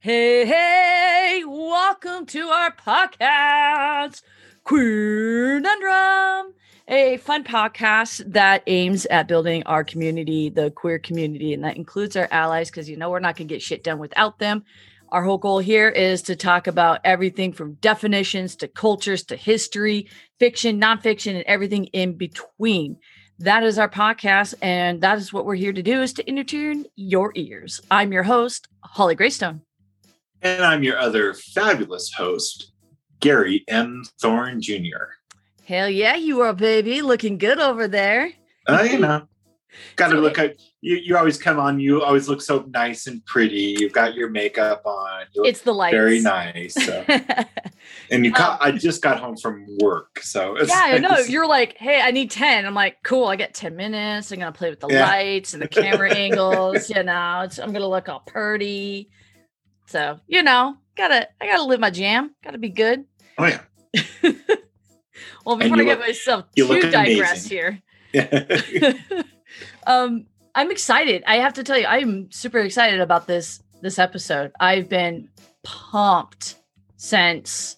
Hey, hey, welcome to our podcast, Queernundrum, a fun podcast that aims at building our community, the queer community, and that includes our allies because, you know, we're not going to get shit done without them. Our whole goal here is to talk about everything from definitions to cultures to history, fiction, nonfiction, and everything in between. That is our podcast, and that is what we're here to do, is to entertain your ears. I'm your host, Holly Greystone. And I'm your other fabulous host, Gary M. Thorne Jr. Hell yeah, you are, baby. Looking good over there. You know, got to look at you. Always come on. You always look so nice and pretty. You've got your makeup on. You look, it's the lights. Very nice. So. And you caught, I just got home from work, so it's I know. You're like, hey, I need 10. I'm like, cool. I got 10 minutes. I'm gonna play with the lights and the camera angles. You know, I'm gonna look all pretty. So, you know, I gotta live my jam. Gotta be good. Oh yeah. Well, before I get myself too digressed here, I'm excited. I have to tell you, I'm super excited about this episode. I've been pumped since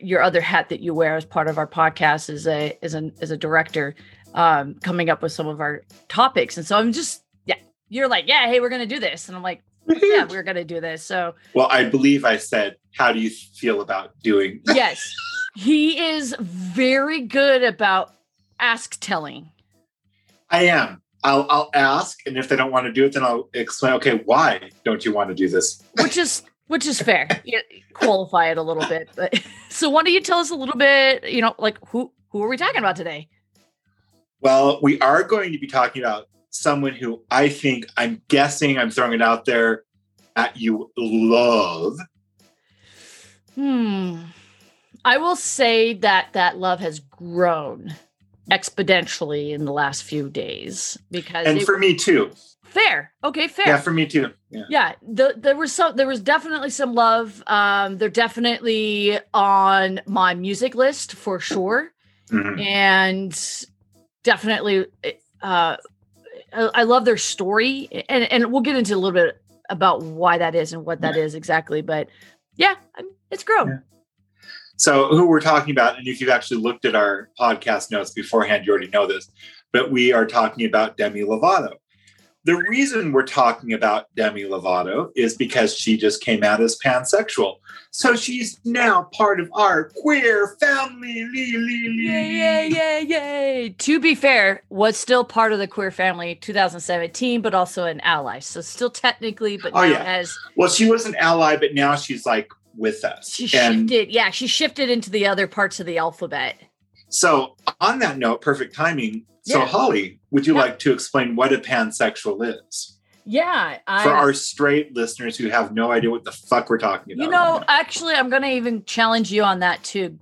your other hat that you wear as part of our podcast as a director, coming up with some of our topics. And so I'm just you're like, yeah, hey, we're gonna do this, and I'm like, yeah, we're going to do this. So, well, I believe I said, how do you feel about doing this? Yes. He is very good about ask telling. I am. I'll ask. And if they don't want to do it, then I'll explain, okay, why don't you want to do this? Which is fair. You qualify it a little bit. But so why don't you tell us a little bit, you know, like who are we talking about today? Well, we are going to be talking about someone who I'm throwing it out there at you, love. I will say that love has grown exponentially in the last few days because, and for me too. Fair. Okay. Fair. Yeah. For me too. Yeah. Yeah. There was definitely some love. They're definitely on my music list for sure. Mm-hmm. And definitely, I love their story, and we'll get into a little bit about why that is and what that is exactly. But yeah, it's grown. Yeah. So who we're talking about, and if you've actually looked at our podcast notes beforehand, you already know this, but we are talking about Demi Lovato. The reason we're talking about Demi Lovato is because she just came out as pansexual. So she's now part of our queer family. Yay. To be fair, was still part of the queer family in 2017, but also an ally. So still technically, but now as... Well, she was an ally, but now she's like with us. She shifted into the other parts of the alphabet. So on that note, perfect timing. So Holly, would you like to explain what a pansexual is? Yeah. For our straight listeners who have no idea what the fuck we're talking about. You know, actually, I'm going to even challenge you on that too.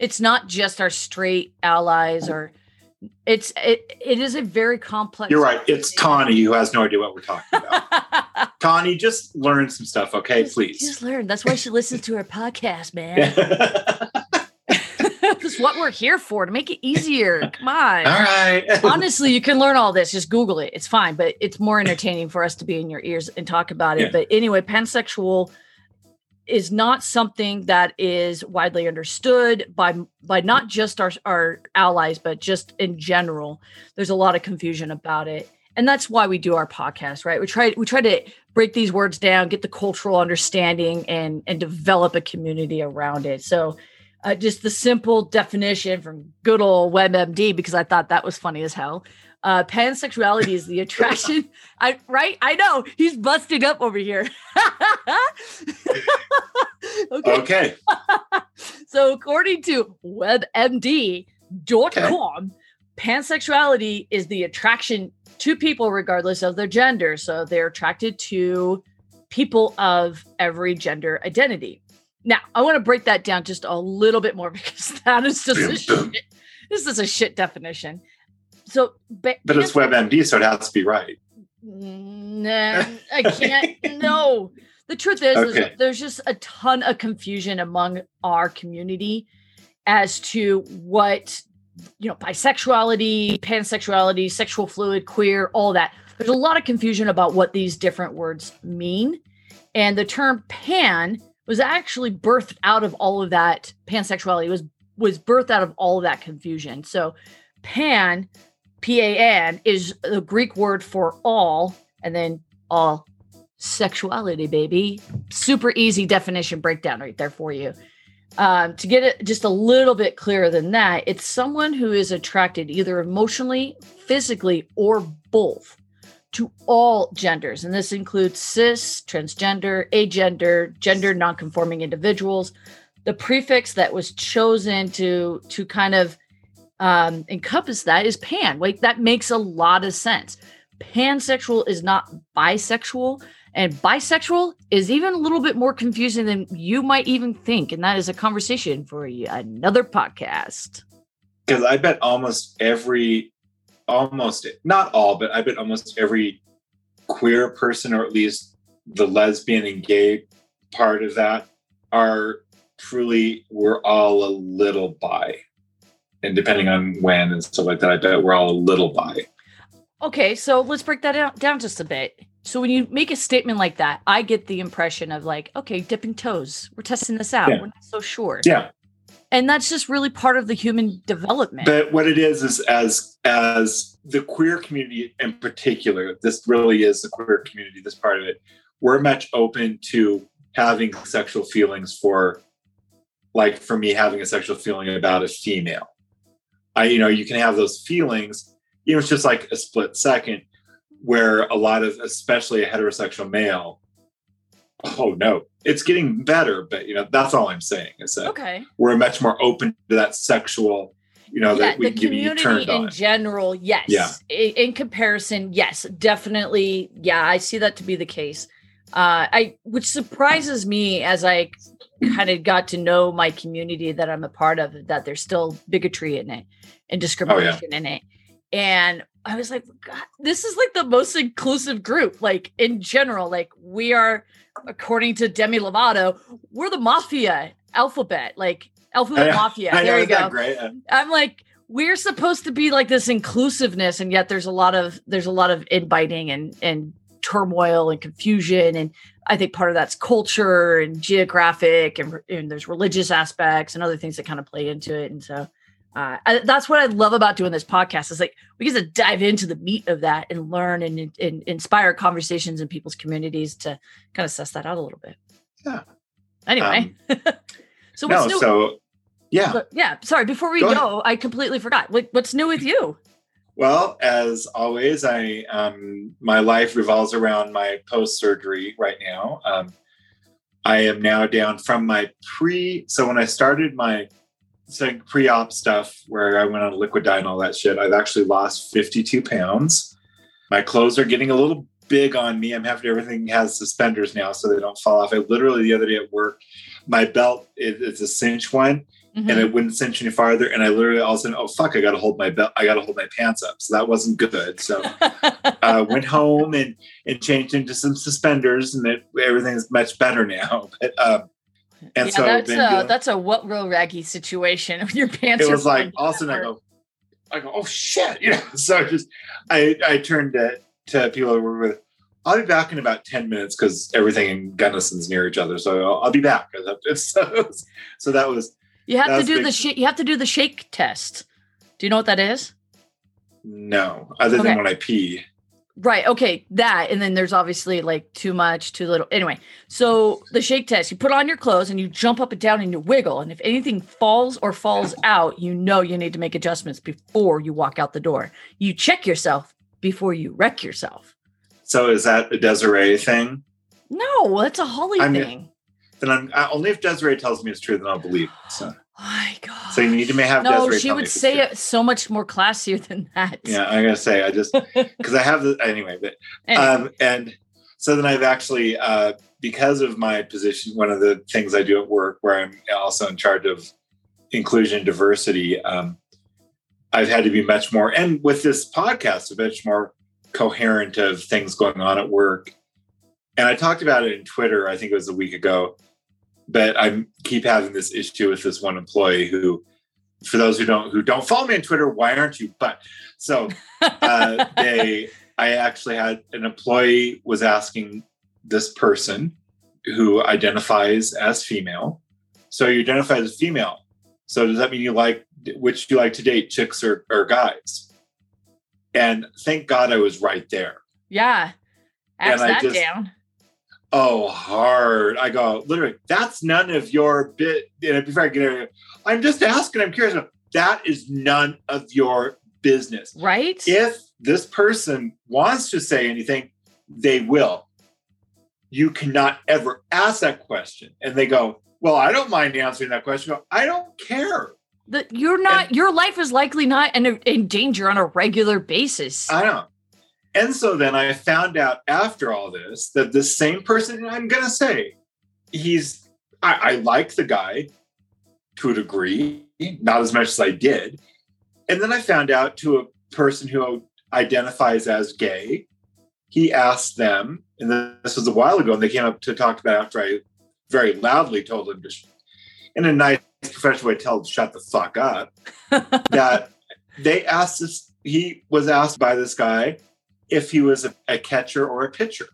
It's not just our straight allies or it is a very complex. You're right. It's Tawny who has no idea what we're talking about. Tawny, just learn some stuff. Okay, please. Just learn. That's why she listens to our podcast, man. That's what we're here for, to make it easier. Come on. All right. Honestly, you can learn all this. Just Google it. It's fine, but it's more entertaining for us to be in your ears and talk about it. Yeah. But anyway, pansexual is not something that is widely understood by not just our allies, but just in general. There's a lot of confusion about it. And that's why we do our podcast, right? We try to break these words down, get the cultural understanding, and develop a community around it. So just the simple definition from good old WebMD, because I thought that was funny as hell. Pansexuality is the attraction. Right? I know. He's busting up over here. Okay. So according to WebMD.com, pansexuality is the attraction to people regardless of their gender. So they're attracted to people of every gender identity. Now, I want to break that down just a little bit more because that is just a shit. This is a shit definition. So, but it's WebMD, so it has to be right. Nah, I can't. No. The truth is, okay, there's just a ton of confusion among our community as to what, you know, bisexuality, pansexuality, sexual fluid, queer, all that. There's a lot of confusion about what these different words mean. And the term pan was actually birthed out of all of that. Pansexuality was birthed out of all of that confusion. So pan, P-A-N, is the Greek word for all, and then all sexuality, baby. Super easy definition breakdown right there for you. To get it just a little bit clearer than that, it's someone who is attracted either emotionally, physically, or both to all genders. And this includes cis, transgender, agender, gender nonconforming individuals. The prefix that was chosen to kind of encompass that is pan. Like, that makes a lot of sense. Pansexual is not bisexual, and bisexual is even a little bit more confusing than you might even think. And that is a conversation for another podcast. Because I bet almost every queer person, or at least the lesbian and gay part of that, are truly, we're all a little bi. And depending on when and stuff like that, I bet we're all a little bi. Okay, so let's break that down just a bit. So when you make a statement like that, I get the impression of like, okay, dipping toes. We're testing this out. Yeah. We're not so sure. Yeah. And that's just really part of the human development. But what it is as the queer community in particular, this really is the queer community, this part of it, we're much open to having sexual feelings for me, having a sexual feeling about a female. You can have those feelings. It's just like a split second, where a lot of, especially a heterosexual male, oh no, it's getting better, but that's all I'm saying is that we're much more open to that sexual, that we can be turned on. In general, yes. Yeah. In comparison, yes, definitely. Yeah, I see that to be the case. Which surprises me as I kind of got to know my community that I'm a part of, that there's still bigotry in it and discrimination in it. And I was like, God, this is like the most inclusive group, like in general, like we are, according to Demi Lovato, we're the mafia alphabet, like alphabet mafia. There you go. Great? Yeah. I'm like, we're supposed to be like this inclusiveness. And yet there's a lot of infighting and turmoil and confusion. And I think part of that's culture and geographic and there's religious aspects and other things that kind of play into it. And so that's what I love about doing this podcast is like, we get to dive into the meat of that and learn and inspire conversations in people's communities to kind of suss that out a little bit. Yeah. Anyway. So what's new? So yeah. But, yeah. Sorry. Before we go, I completely forgot. What's new with you? Well, as always, my life revolves around my post-surgery right now. I am now down from my so when I started my pre-op stuff where I went on a liquid diet and all that shit, I've actually lost 52 pounds. My clothes are getting a little big on me. I'm happy everything has suspenders now so they don't fall off. I literally the other day at work, my belt, it's a cinch one, mm-hmm. and it wouldn't cinch any farther. And I literally all of a sudden, oh fuck, I got to hold my belt. I got to hold my pants up. So that wasn't good. So I went home and changed into some suspenders, and everything is much better now. But, and yeah, so that's a what real raggy situation. Your pants. It was like all of a sudden I go, oh shit! So I turned to people I were with. I'll be back in about 10 minutes because everything in Gunnison's near each other. So I'll be back. So that was. You have to do the shake test. Do you know what that is? No, other than when I pee. Right. Okay. That. And then there's obviously like too much, too little. Anyway. So the shake test, you put on your clothes and you jump up and down and you wiggle. And if anything falls out, you need to make adjustments before you walk out the door. You check yourself before you wreck yourself. So is that a Desiree thing? No, that's a Holly thing. Then only if Desiree tells me it's true, then I'll believe it. So. Oh my God! So you need to have Desiree. No, she would say it so much more classier than that. Yeah, I'm gonna say I just because I have the anyway. But, anyway. And So then I've actually, because of my position, one of the things I do at work where I'm also in charge of inclusion and diversity, I've had to be much more, and with this podcast, a bit more coherent of things going on at work. And I talked about it in Twitter, I think it was a week ago, but I keep having this issue with this one employee who, for those who don't follow me on Twitter, why aren't you? But so I actually had an employee was asking this person who identifies as female. So you identify as female. So does that mean you like, which do you like to date, chicks or guys? And thank God I was right there. Yeah. Ask that down. Oh, hard. I go, literally, that's none of your bit. And before I get it, I'm just asking, I'm curious. That is none of your business. Right? If this person wants to say anything, they will. You cannot ever ask that question. And they go, well, I don't mind answering that question. I go, I don't care. Your life is likely not in danger on a regular basis. I know. And so then I found out after all this that the same person, and I'm going to say, I like the guy to a degree, not as much as I did. And then I found out to a person who identifies as gay, he asked them, and this was a while ago, and they came up to talk about it after I very loudly told him to, in a nice professional way, tell him to shut the fuck up, that they asked this, he was asked by this guy, if he was a catcher or a pitcher.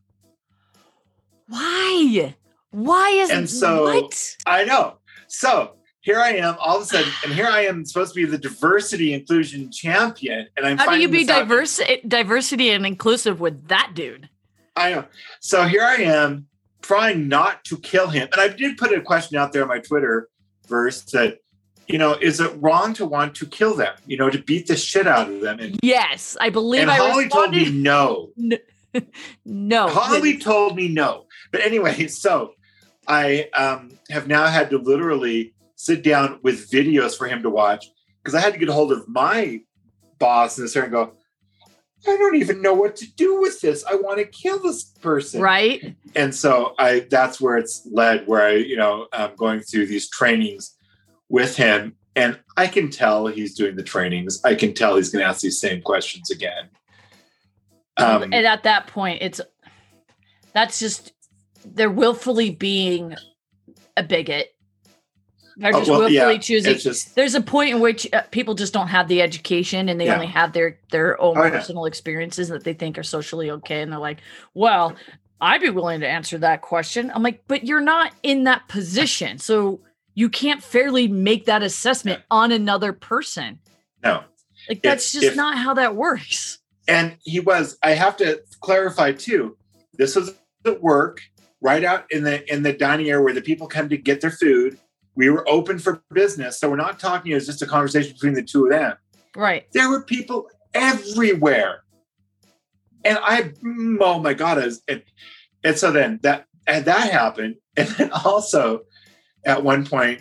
Why? Why is it? And so, what? I know. So here I am all of a sudden, and here I am supposed to be the diversity inclusion champion. And I'm how do you be diversity and inclusive with that dude? I know. So here I am trying not to kill him. And I did put a question out there on my Twitter verse that, you know, is it wrong to want to kill them? You know, to beat the shit out of them? And, yes, I believe. And I Holly responded. Told me no. No. Holly told me no. But anyway, so I have now had to literally sit down with videos for him to watch because I had to get a hold of my boss in this area and go, I don't even know what to do with this. I want to kill this person. Right. And so that's where it's led, where I'm going through these trainings with him, and I can tell he's doing the trainings. I can tell he's going to ask these same questions again. And at that point, that's just, they're willfully being a bigot. They're just willfully choosing. There's a point in which people just don't have the education, and they only have their own personal experiences that they think are socially okay. And they're like, well, I'd be willing to answer that question. I'm like, but you're not in that position. So you can't fairly make that assessment on another person. No. Like, that's just not how that works. And I have to clarify too, this was at work, right out in the dining area where the people come to get their food. We were open for business. So we're not talking, it was just a conversation between the two of them. Right. There were people everywhere. And oh my God. And so then that happened. And then also, at one point,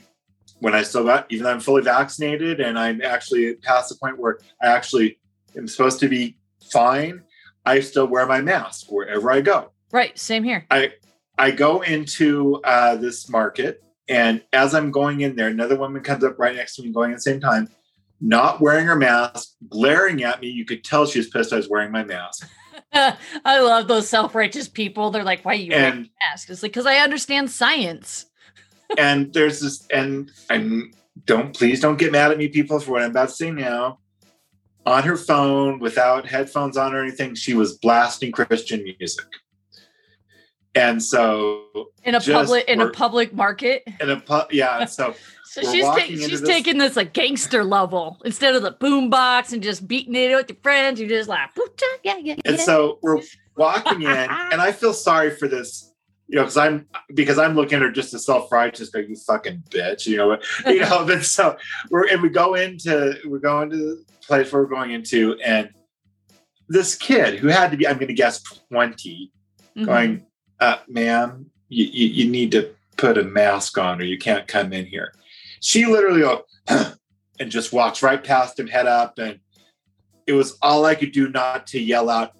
when I still got, even though I'm fully vaccinated and I'm actually past the point where I actually am supposed to be fine, I still wear my mask wherever I go. Right. Same here. I go into this market, and as I'm going in there, another woman comes up right next to me going at the same time, not wearing her mask, glaring at me. You could tell she was pissed I was wearing my mask. I love those self-righteous people. They're like, why are you wearing a mask? It's like, because I understand science. And there's this, and please don't get mad at me, people, for what I'm about to say now. On her phone, without headphones on or anything, she was blasting Christian music. And so in a public market. So, she's taking this like gangster level instead of the boombox and just beating it with your friends. You're just like, yeah. And so we're walking in, and I feel sorry for this. You know, because I'm looking at her just as self-righteous, but you fucking bitch, you know. But so we're going to the place we're going into, and this kid who had to be, I'm going to guess 20, going, ma'am, you need to put a mask on, or you can't come in here. She literally goes, and just walks right past him, head up, and it was all I could do not to yell out,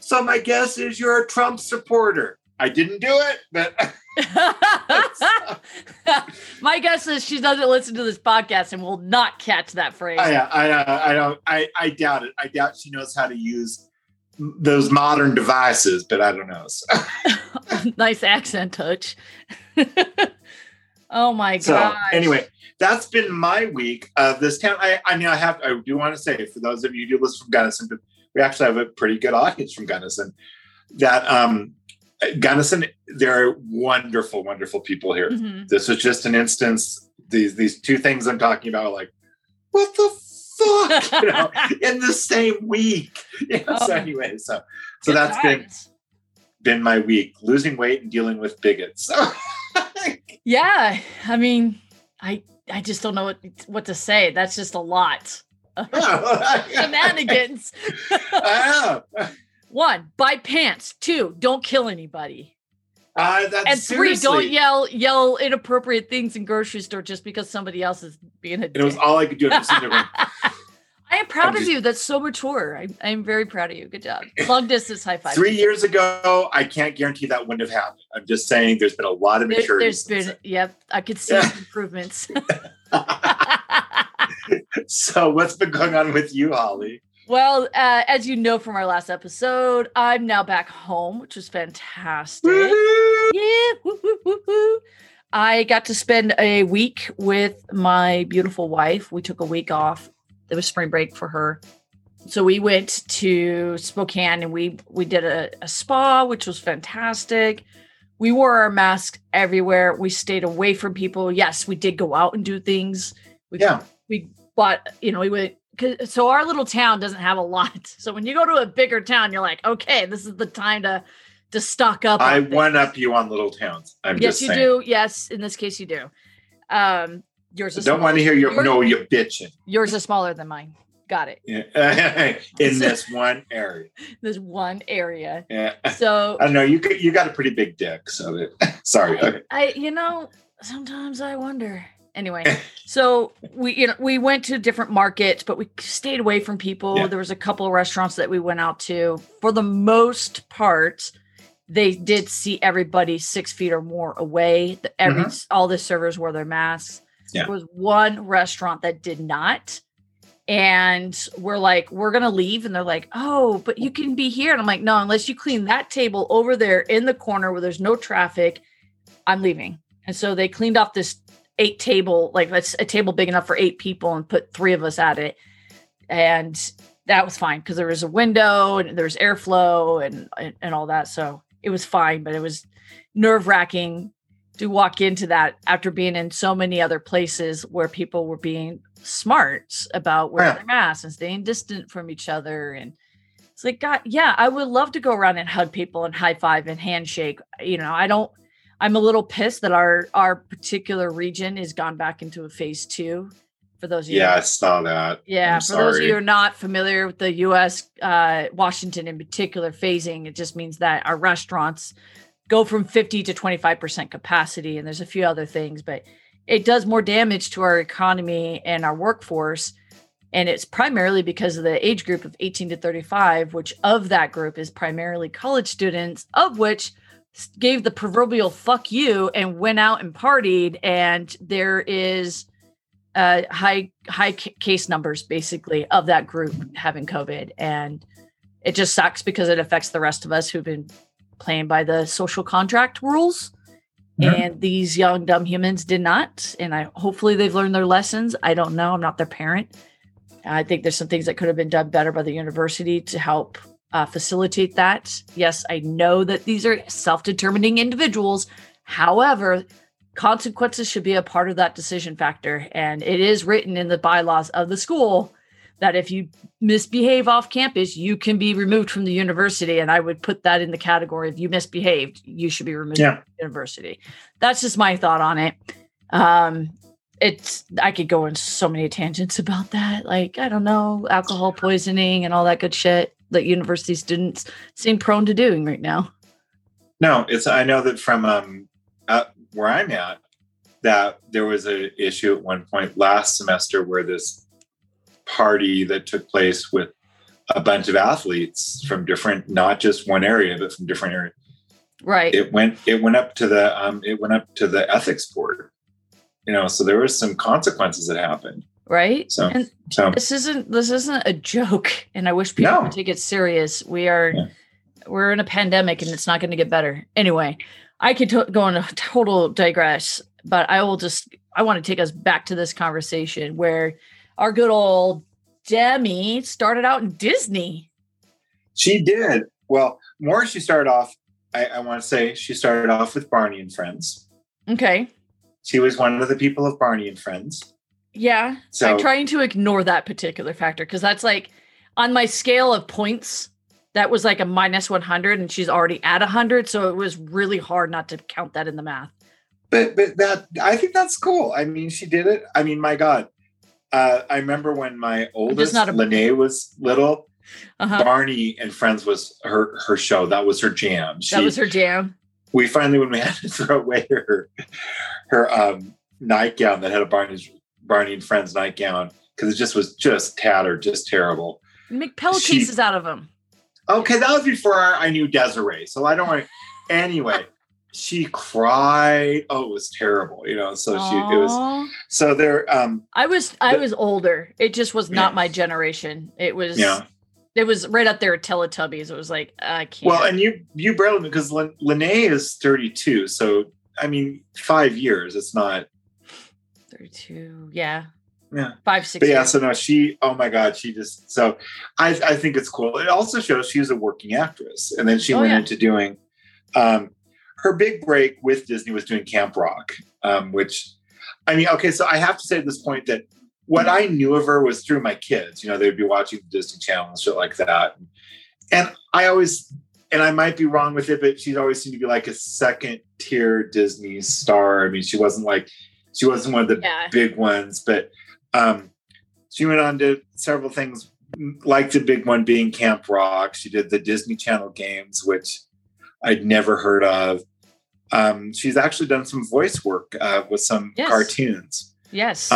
So my guess is you're a Trump supporter. I didn't do it, but... My guess is she doesn't listen to this podcast and will not catch that phrase. I doubt it. I doubt she knows how to use those modern devices, but I don't know. So. Nice accent touch. Oh my gosh. So anyway, that's been my week of this town. I do want to say for those of you who do listen from Gunnison, but we actually have a pretty good audience from Gunnison, that Gunnison, they're wonderful, wonderful people here. Mm-hmm. This is just an instance. These two things I'm talking about are like, what the fuck? You know, in the same week. You know, so anyway, so that's been my week. Losing weight and dealing with bigots. So. Yeah. I mean, I just don't know what to say. That's just a lot of shenanigans. I know. 1, buy pants. 2, don't kill anybody. And 3, seriously. Don't yell inappropriate things in grocery store just because somebody else is being a dick. It was all I could do. I am proud of you. That's so mature. I am very proud of you. Good job. Long distance high five. 3 years ago, I can't guarantee that wouldn't have happened. I'm just saying there's been a lot of maturity. I could see improvements. So what's been going on with you, Holly? Well, as you know from our last episode, I'm now back home, which was fantastic. Woo-hoo! Yeah, woo-hoo-hoo-hoo. I got to spend a week with my beautiful wife. We took a week off. It was spring break for her. So we went to Spokane and we did a spa, which was fantastic. We wore our masks everywhere. We stayed away from people. Yes, we did go out and do things. We bought, we went. So our little town doesn't have a lot. So when you go to a bigger town, you're like, okay, this is the time to stock up. I one-up you on little towns. Yes, you do. Yes, in this case, you do. Yours is. Don't want to hear you're bitching. Yours is smaller than mine. Got it. Yeah. In this one area. This one area. Yeah. So I know you got a pretty big dick. So sorry. Okay. Sometimes I wonder. Anyway, so we went to different markets, but we stayed away from people. Yeah. There was a couple of restaurants that we went out to. For the most part, they did see everybody 6 feet or more away. All the servers wore their masks. Yeah. There was one restaurant that did not. And we're like, we're going to leave. And they're like, oh, but you can be here. And I'm like, no, unless you clean that table over there in the corner where there's no traffic, I'm leaving. And so they cleaned off this 8 table, like that's a table big enough for 8 people, and put 3 of us at it. And that was fine because there was a window and there was airflow and all that. So it was fine, but it was nerve wracking to walk into that after being in so many other places where people were being smart about wearing their masks and staying distant from each other. And it's like, God, yeah, I would love to go around and hug people and high five and handshake. I'm a little pissed that our particular region has gone back into a phase 2. For those of you, I saw that. Yeah, those of you who are not familiar with the U.S., Washington in particular phasing, it just means that our restaurants go from 50 to 25% capacity, and there's a few other things, but it does more damage to our economy and our workforce, and it's primarily because of the age group of 18 to 35, which of that group is primarily college students, of which gave the proverbial fuck you and went out and partied. And there is high case numbers basically of that group having COVID. And it just sucks because it affects the rest of us who've been playing by the social contract rules. Yeah. And these young, dumb humans did not. And hopefully they've learned their lessons. I don't know. I'm not their parent. I think there's some things that could have been done better by the university to help facilitate that. Yes, I know that these are self-determining individuals. However, consequences should be a part of that decision factor. And it is written in the bylaws of the school that if you misbehave off campus, you can be removed from the university. And I would put that in the category of you misbehaved, you should be removed from the university. That's just my thought on it. I could go into so many tangents about that. Like, I don't know, alcohol poisoning and all that good shit that university students seem prone to doing right now. No, I know that from where I'm at, that there was an issue at one point last semester where this party that took place with a bunch of athletes from different, not just one area, but from different areas. Right. It went up to the ethics board, you know, so there were some consequences that happened. Right. So this isn't a joke. And I wish people would take it serious. We're in a pandemic and it's not going to get better. Anyway, I could go on a total digress, but I want to take us back to this conversation where our good old Demi started out in Disney. She did. Well, she started off with Barney and Friends. Okay. She was one of the people of Barney and Friends. Yeah. So, I'm trying to ignore that particular factor because that's like on my scale of points, that was like a -100 and she's already at 100. So it was really hard not to count that in the math. But that, I think that's cool. I mean, she did it. I mean, my God. I remember when my oldest, Lene, was little, Barney and Friends was her show. That was her jam. That was her jam. We finally, when we had to throw away her nightgown that had a Barney and Friends nightgown, because it just was tattered, just terrible. Make pellet pieces out of them. Okay, that was before I knew Desiree, so I don't worry. Anyway, she cried. Oh, it was terrible, you know. So Aww. It was. So there. I was older. It just was not my generation. It was. Yeah. It was right up there at Teletubbies. It was like, I can't. Well, and you barely, because Lene is 32, so I mean, 5 years. It's not. 32. Yeah. Yeah. 5, 6. But yeah. Years. So no, she. Oh my God, she just. So I think it's cool. It also shows she was a working actress, and then she went into doing. Her big break with Disney was doing Camp Rock, which, I mean, okay, so I have to say at this point that what I knew of her was through my kids. You know, they'd be watching the Disney Channel and shit like that. And I might be wrong with it, but she'd always seemed to be like a second tier Disney star. I mean, she wasn't one of the big ones, but she went on to several things, like the big one being Camp Rock. She did the Disney Channel games, which I'd never heard of. She's actually done some voice work with some cartoons. Yes.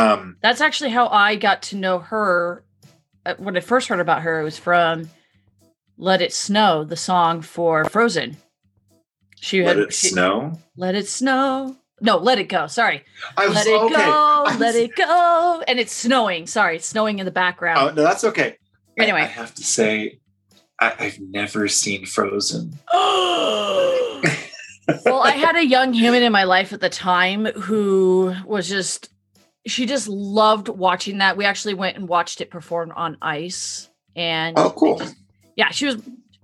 That's actually how I got to know her. When I first heard about her, it was from Let It Snow, the song for Frozen. Snow? Let It Snow. No, Let It Go. Sorry. It go. And it's snowing. Sorry. It's snowing in the background. Oh, no, that's okay. Anyway. I have to say, I've never seen Frozen. Well, I had a young human in my life at the time who was she just loved watching that. We actually went and watched it performed on ice. And oh, cool.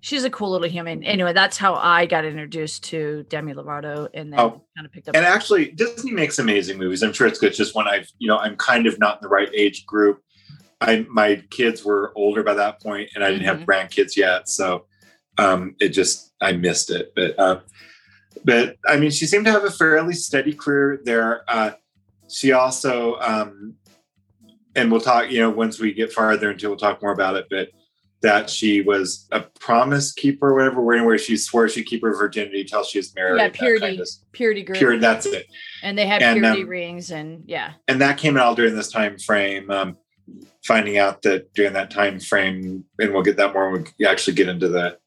She's a cool little human. Anyway, that's how I got introduced to Demi Lovato and then kind of picked up. And actually, Disney makes amazing movies. I'm sure it's good. It's just when I'm kind of not in the right age group. My kids were older by that point and I didn't have grandkids yet. So I missed it. But I mean, she seemed to have a fairly steady career there. She also, and we'll talk, you know, once we get farther into it, we'll talk more about it, but that she was a promise keeper or whatever, where she swore she'd keep her virginity till she was married. Yeah, purity group. Purity, that's it. And they had purity rings . And that came out during this time frame. Finding out that during that time frame, and we'll get that more when we actually get into the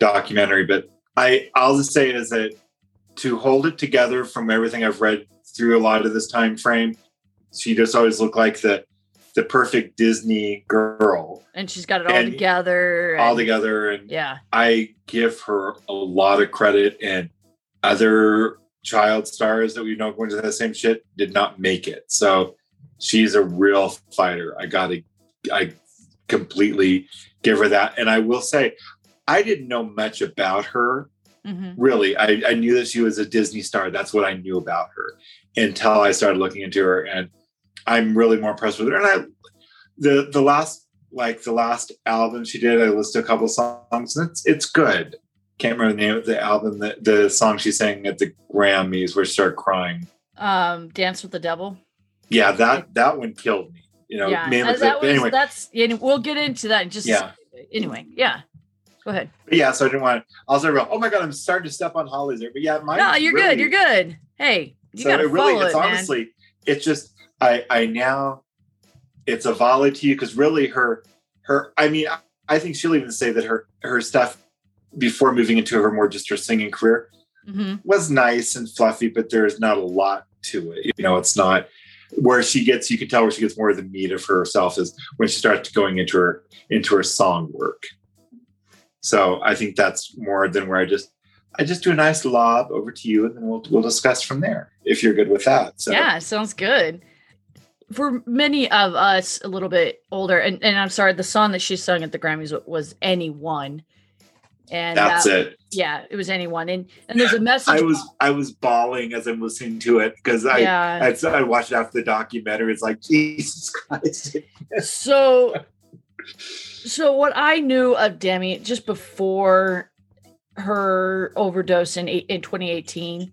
documentary. But I'll just say is that to hold it together from everything I've read through a lot of this time frame, she just always looked like the perfect Disney girl. And she's got it all together. I give her a lot of credit, and other child stars that we know going to that same shit did not make it. So she's a real fighter. I completely give her that. And I will say, I didn't know much about her. Really. I knew that she was a Disney star. That's what I knew about her until I started looking into her. And I'm really more impressed with her. And the last album she did, I listed a couple songs and it's good. Can't remember the name of the album, the song she sang at the Grammys where she started crying. Dance with the Devil. Yeah, that one killed me. You know, anyway. We'll get into that. Go ahead. But yeah, so I didn't want to. Also, oh my God, I'm starting to step on Holly's there. But yeah, good. You're good. Hey, you got to follow it. It's honestly, it's just I now it's a volley to you because really her. I mean, I think she'll even say that her stuff before moving into her more just her singing career was nice and fluffy, but there's not a lot to it. You know, it's not where she gets, you can tell where she gets more of the meat of herself is when she starts going into her song work. So I think that's more than where I just do a nice lob over to you, and then we'll discuss from there if you're good with that. So. Yeah, sounds good. For many of us a little bit older, and I'm sorry, the song that she sung at the Grammys was Anyone. And that's it. Yeah, it was Anyone. And there's a message. I was bawling as I'm listening to it because I watched it after the documentary. It's like, Jesus Christ. So what I knew of Demi just before her overdose in 2018,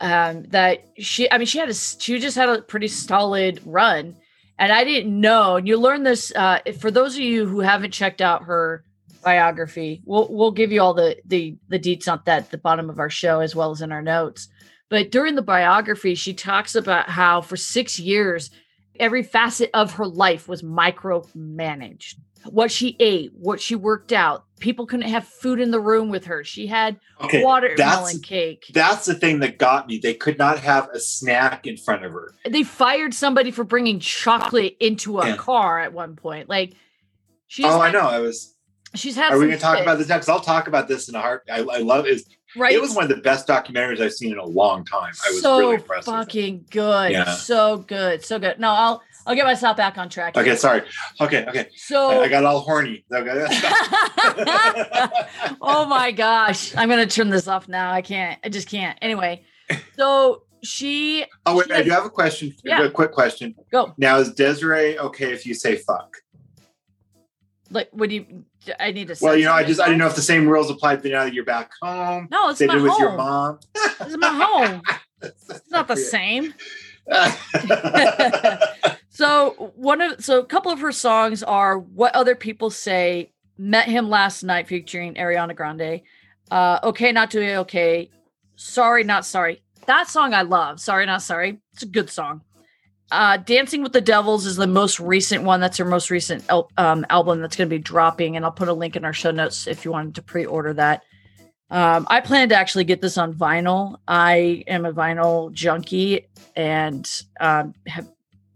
that she just had a pretty solid run, and I didn't know. And you learn this, for those of you who haven't checked out her biography, we'll give you all the deets on that at the bottom of our show, as well as in our notes. But during the biography, she talks about how for 6 years, every facet of her life was micromanaged. What she ate, what she worked out. People couldn't have food in the room with her. She had watermelon cake. That's the thing that got me. They could not have a snack in front of her. They fired somebody for bringing chocolate into a car at one point. Like, she's. Oh, I know. I was. She's had. Are we going to talk about this next? I'll talk about this in a heart. I love it. Right. It was one of the best documentaries I've seen in a long time. I was really impressed. So fucking good. Yeah. So good. So good. No, I'll get myself back on track. Okay, sorry. Okay. So I got all horny. Okay. Oh my gosh. I'm going to turn this off now. I just can't. Anyway, so she... Oh, wait, I do have a question. Yeah. A quick question. Go. Now, is Desiree okay if you say fuck? Like, what do you... I need to say... Well, you know, I didn't know if the same rules applied now that you're back home. No, it's my home. They did it with your mom. It's my home. It's not the same. So a couple of her songs are What Other People Say, Met Him Last Night featuring Ariana Grande, Okay Not To Be Okay, Sorry Not Sorry. That song I love, Sorry Not Sorry. It's a good song. Dancing with the Devils is the most recent one. That's her most recent album that's going to be dropping, and I'll put a link in our show notes if you wanted to pre-order that. I plan to actually get this on vinyl. I am a vinyl junkie and have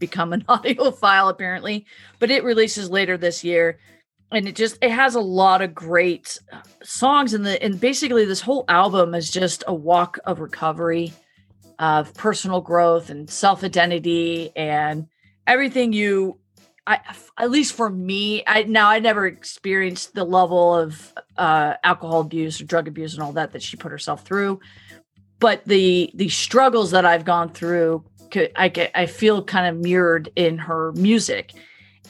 become an audiophile apparently, but it releases later this year. And it has a lot of great songs and basically this whole album is just a walk of recovery, of personal growth and self-identity and everything at least for me, I never experienced the level of alcohol abuse or drug abuse and all that she put herself through. But the struggles that I've gone through, I feel kind of mirrored in her music.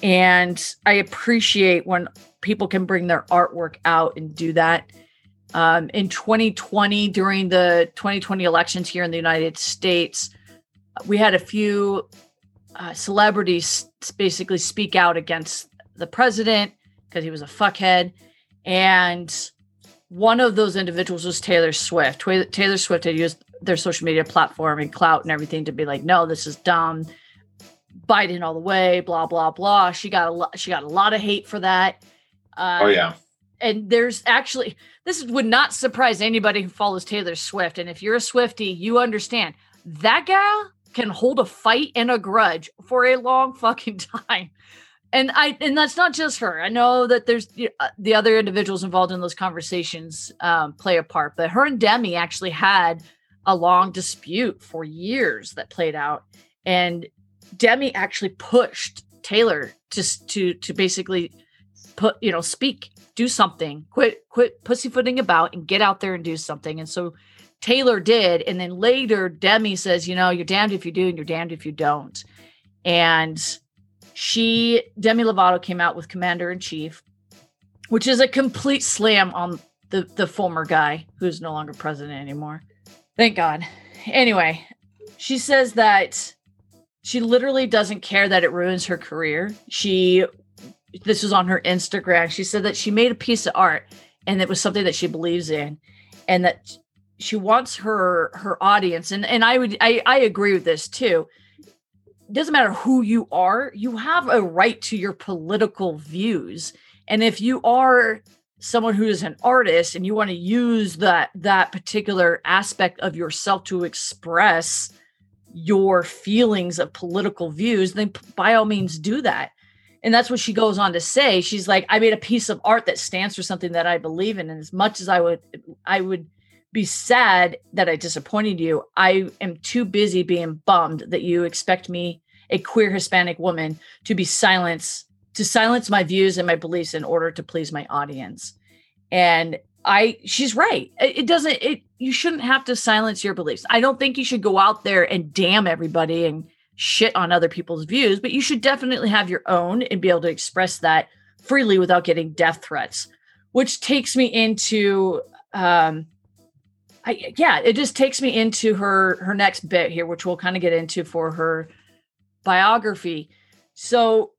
And I appreciate when people can bring their artwork out and do that. In 2020, during the 2020 elections here in the United States, we had a few... celebrities basically speak out against the president because he was a fuckhead. And one of those individuals was Taylor Swift. Taylor Swift had used their social media platform and clout and everything to be like, no, this is dumb. Biden all the way, blah, blah, blah. She got a lot of hate for that. Oh, yeah. And there's actually, this would not surprise anybody who follows Taylor Swift. And if you're a Swiftie, you understand that gal can hold a fight and a grudge for a long fucking time. And that's not just her. I know that there's the other individuals involved in those conversations play a part, but her and Demi actually had a long dispute for years that played out. And Demi actually pushed Taylor to basically put, speak, do something, quit pussyfooting about and get out there and do something. And so Taylor did. And then later Demi says, you're damned if you do and you're damned if you don't. And Demi Lovato came out with Commander in Chief, which is a complete slam on the former guy who's no longer president anymore. Thank God. Anyway, she says that she literally doesn't care that it ruins her career. This was on her Instagram. She said that she made a piece of art and it was something that she believes in and that she wants her audience. And I agree with this too. It doesn't matter who you are. You have a right to your political views And if you are someone who is an artist and you want to use that particular aspect of yourself to express your feelings of political views, then by all means do that. And that's what she goes on to say. She's like, I made a piece of art that stands for something that I believe in. And as much as I would be sad that I disappointed you, I am too busy being bummed that you expect me, a queer Hispanic woman, to be silence my views and my beliefs in order to please my audience. And she's right. You shouldn't have to silence your beliefs. I don't think you should go out there and damn everybody and shit on other people's views, but you should definitely have your own and be able to express that freely without getting death threats, which takes me into, it just takes me into her next bit here, which we'll kind of get into for her biography. So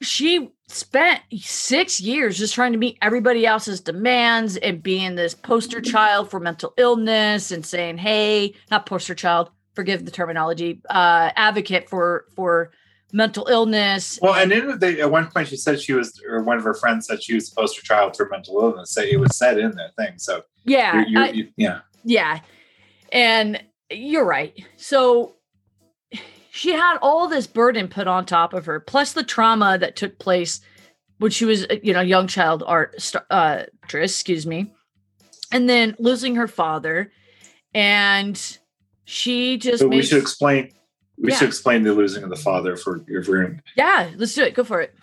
she spent 6 years just trying to meet everybody else's demands and being this poster child for mental illness and saying, hey, not poster child, forgive the terminology, advocate for mental illness. Well, and at one point she said or one of her friends said she was the poster child for mental illness. So it was said in that thing. So yeah, yeah. And you're right. So she had all this burden put on top of her, plus the trauma that took place when she was, a young child actress, and then losing her father. And she just. We should explain the losing of the father for your room. Yeah, let's do it. Go for it.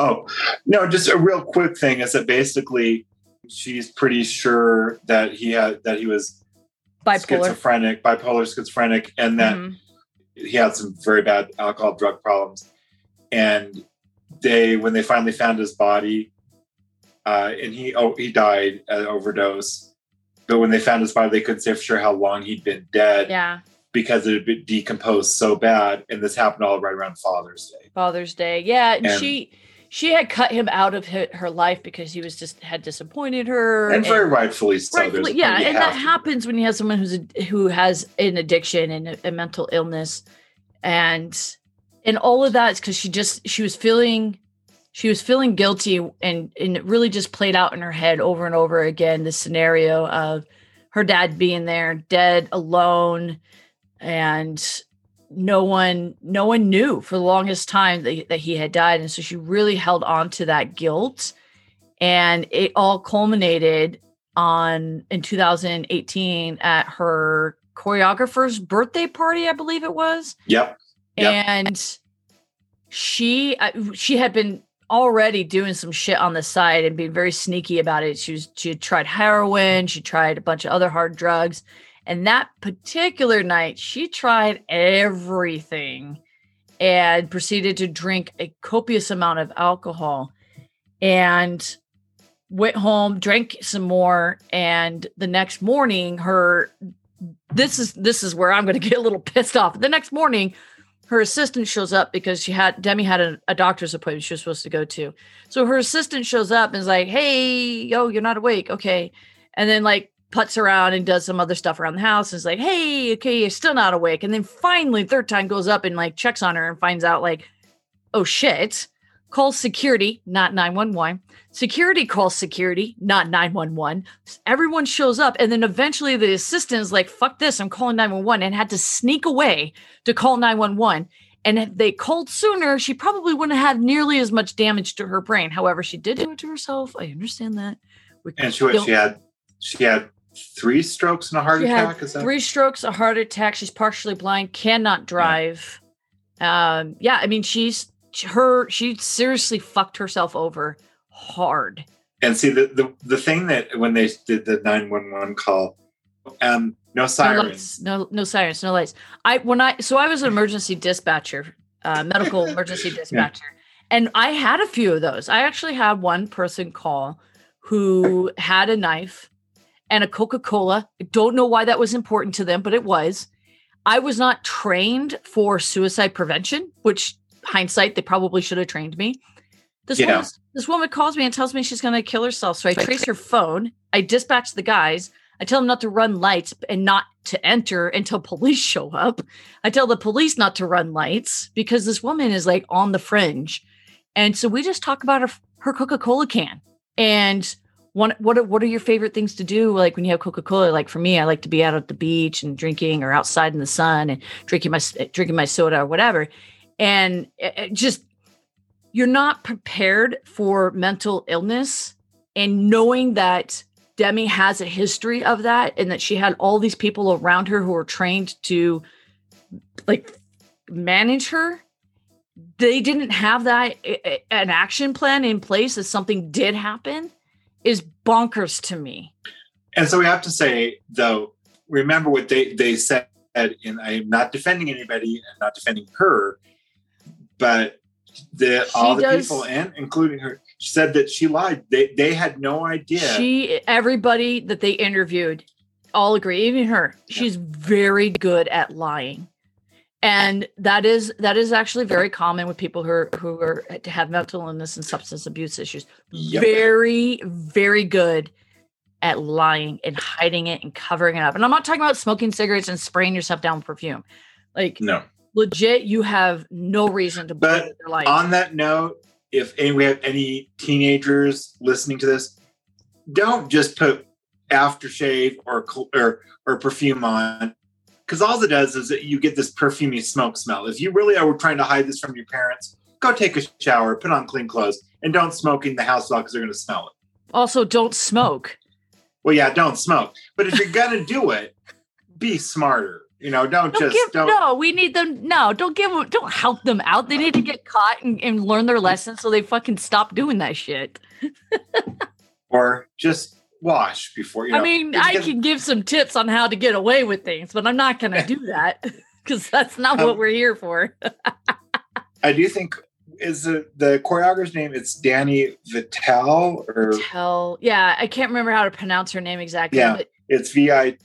Oh, no, just a real quick thing is that basically she's pretty sure that he was bipolar schizophrenic, and that he had some very bad alcohol drug problems. And when they finally found his body, and he died at overdose. But when they found his body, they couldn't say for sure how long he'd been dead. Yeah. Because it had been decomposed so bad. And this happened all right around Father's Day. Yeah. And she had cut him out of her life because he was had disappointed her. And very rightfully so. Yeah. And that happens when you have someone who has an addiction and a mental illness. And all of that is because she was feeling guilty, and it really just played out in her head over and over again, the scenario of her dad being there, dead, alone, and no one knew for the longest time that he had died. And so she really held on to that guilt, and it all culminated in 2018 at her choreographer's birthday party, I believe it was. Yep. And she had been already doing some shit on the side and being very sneaky about it. She tried heroin. She tried a bunch of other hard drugs. And that particular night, she tried everything and proceeded to drink a copious amount of alcohol, and went home, drank some more. And the next morning, this is where I'm going to get a little pissed off. The next morning, her assistant shows up because Demi had a doctor's appointment she was supposed to go to. So her assistant shows up and is like, hey, yo, you're not awake. Okay. And then like putts around and does some other stuff around the house. And is like, hey, okay, you're still not awake. And then finally third time goes up and like checks on her and finds out like, oh shit, calls security, not 911. Security calls security, not 911. Everyone shows up. And then eventually the assistant is like, fuck this, I'm calling 911, and had to sneak away to call 911. And if they called sooner, she probably wouldn't have nearly as much damage to her brain. However, she did do it to herself. I understand that. She had 3 strokes and a heart attack. Is that? 3 strokes, a heart attack. She's partially blind, cannot drive. Yeah. She seriously fucked herself over hard. And see, the thing that when they did the 911 call, no sirens, no sirens, no lights. I was an emergency dispatcher, medical emergency dispatcher, and I had a few of those. I actually had one person call who had a knife and a Coca-Cola. I don't know why that was important to them, but it was. I was not trained for suicide prevention, which, hindsight, they probably should have trained me. This woman calls me and tells me she's going to kill herself. So I trace her phone. I dispatch the guys. I tell them not to run lights and not to enter until police show up. I tell the police not to run lights because this woman is like on the fringe. And so we just talk about her her Coca-Cola can. And what are your favorite things to do? Like when you have Coca-Cola, like for me, I like to be out at the beach and drinking, or outside in the sun and drinking my soda or whatever. And it just, you're not prepared for mental illness, and knowing that Demi has a history of that, and that she had all these people around her who were trained to like manage her. They didn't have that an action plan in place if something did happen, is bonkers to me. And so we have to say, though, remember what they said, and I'm not defending anybody and not defending her, but all the people, and including her, said that she lied. They had no idea. Everybody that they interviewed all agree, even her. She's very good at lying. And that is actually very common with people who have mental illness and substance abuse issues. Yep. Very, very good at lying and hiding it and covering it up. And I'm not talking about smoking cigarettes and spraying yourself down with perfume. Like, no, legit, you have no reason to believe their life. On that note, if we have any teenagers listening to this, don't just put aftershave or perfume on. Because all it does is that you get this perfumey smoke smell. If you really are trying to hide this from your parents, go take a shower, put on clean clothes, and don't smoke in the house while, because they're going to smell it. Also, don't smoke. Well, yeah, don't smoke. But if you're going to do it, be smarter. You know, don't help them out. They need to get caught and learn their lesson so they fucking stop doing that shit. Or just wash before, you know. I mean, I can give some tips on how to get away with things, but I'm not going to do that, because that's not what we're here for. I do think is the choreographer's name. It's Danny Vittell Vittell. Yeah. I can't remember how to pronounce her name exactly. Yeah. But it's Vittale.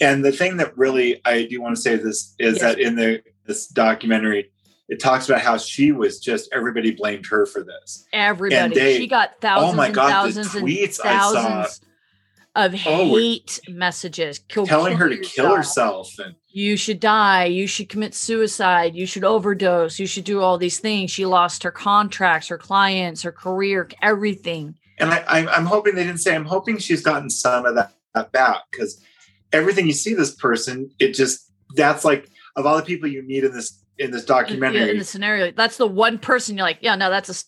And the thing that really, I do want to say this is that in this documentary, it talks about how she was just, everybody blamed her for this. Everybody. She got thousands and thousands of hate messages. Telling her to kill herself. And you should die. You should commit suicide. You should overdose. You should do all these things. She lost her contracts, her clients, her career, everything. And I'm hoping they didn't say, I'm hoping she's gotten some of that back, because everything you see this person, it just, that's like, of all the people you meet in this documentary, in the scenario, that's the one person you're like, yeah, no, that's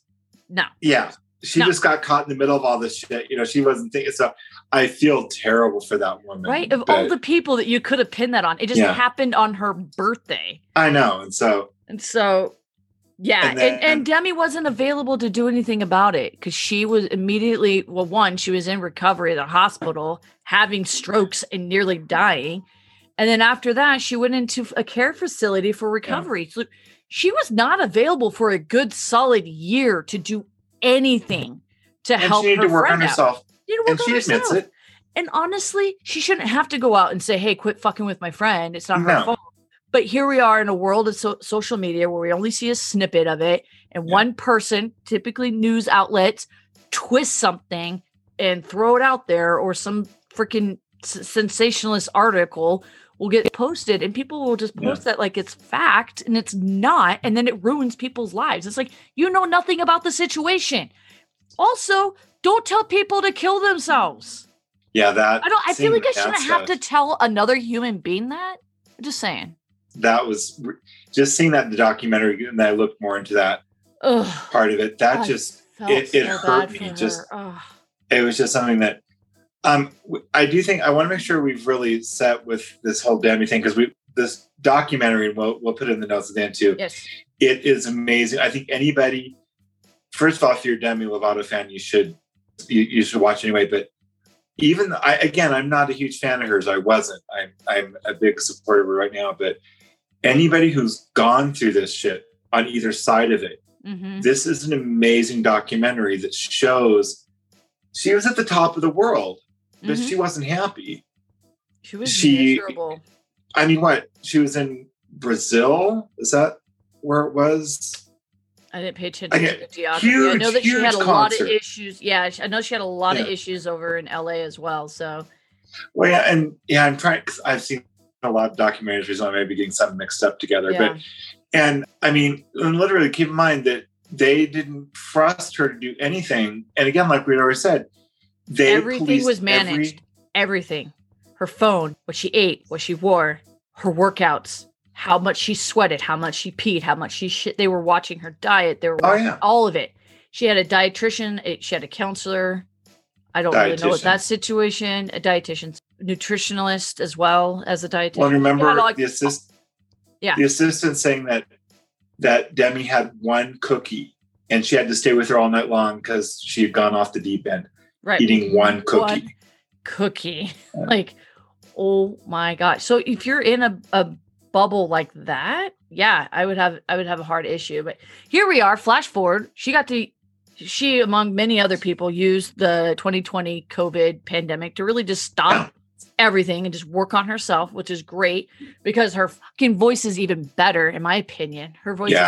no. Yeah. She just got caught in the middle of all this shit. You know, she wasn't thinking. So I feel terrible for that woman. Right. Of all the people that you could have pinned that on, it just happened on her birthday. I know. And so, yeah. And Demi wasn't available to do anything about it, because she was immediately, well, one, she was in recovery at a hospital, having strokes and nearly dying. And then after that, she went into a care facility for recovery. Yeah. So she was not available for a good solid year to do anything to help her friend out. She needed to work on herself. And she admits it. And honestly, she shouldn't have to go out and say, hey, quit fucking with my friend. It's not her fault. But here we are in a world of social media where we only see a snippet of it. And one person, typically news outlets, twist something and throw it out there, or some freaking sensationalist article will get posted, and people will just post that like it's fact, and it's not, and then it ruins people's lives. It's like, you know nothing about the situation. Also, don't tell people to kill themselves. Yeah, that I don't. I feel like I shouldn't have to tell another human being that. I'm just saying. That was just seeing that in the documentary, and I looked more into that part of it. That just it hurt me. Just it was just something that. I do think I want to make sure we've really set with this whole Demi thing, because this documentary, and we'll put it in the notes at the end too. Yes. It is amazing. I think anybody, first of all, if you're a Demi Lovato fan, you should watch anyway. But even I'm not a huge fan of hers. I wasn't. I'm a big supporter of her right now. But anybody who's gone through this shit on either side of it, this is an amazing documentary that shows she was at the top of the world. But she wasn't happy. She was miserable. I mean, what? She was in Brazil? Is that where it was? I didn't pay attention to the geography. I know that she had a lot of issues. Yeah, I know she had a lot of issues over in LA as well. So, well, yeah, and I'm trying. Cause I've seen a lot of documentaries, so I may be getting something mixed up together. Yeah. But I mean, literally, keep in mind that They didn't trust her to do anything. And again, like we'd already said, everything was managed. Everything. Her phone, what she ate, what she wore, her workouts, how much she sweated, how much she peed, how much she shit. They were watching her diet. They were watching all of it. She had a dietitian. She had a counselor. I don't really know what that situation. A dietitian, nutritionalist as well as a dietitian. Well, remember the assistant saying that Demi had one cookie and she had to stay with her all night long because she had gone off the deep end. Right. Eating one cookie. One cookie. Like, oh my gosh. So if you're in a bubble like that, yeah, I would have a hard issue. But here we are, flash forward. She among many other people used the 2020 COVID pandemic to really just stop everything and just work on herself, which is great because her fucking voice is even better, in my opinion. Her voice is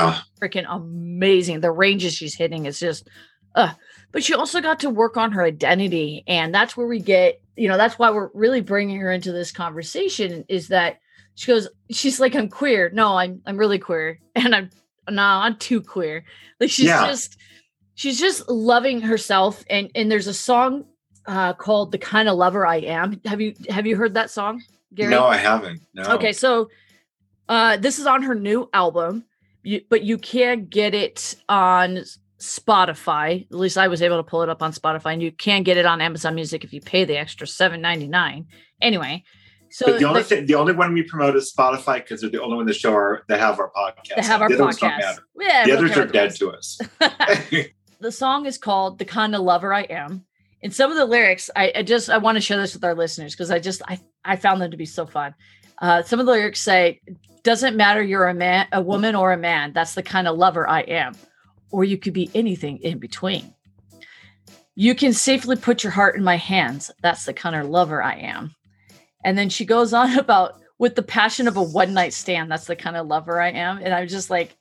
freaking amazing. The ranges she's hitting is just but she also got to work on her identity, and that's where we get, that's why we're really bringing her into this conversation, is that she goes, she's like, I'm queer. No, I'm really queer. And I'm too queer. Like she's just loving herself. And there's a song called The Kind of Lover I Am. Have you heard that song, Gary? No, I haven't. No. Okay. So this is on her new album, but you can get it on Spotify. At least I was able to pull it up on Spotify, and you can get it on Amazon Music if you pay the extra $7.99. Anyway. So but the only one we promote is Spotify because they're the only one that have our podcast. They have our podcast. Yeah, the others are dead to us. The song is called "The Kind of Lover I Am," and some of the lyrics I want to share this with our listeners because I found them to be so fun. Some of the lyrics say, "Doesn't matter you're a man, a woman, or a man. That's the kind of lover I am, or you could be anything in between. You can safely put your heart in my hands. That's the kind of lover I am." And then she goes on about, with the passion of a one night stand, that's the kind of lover I am. And I'm just like,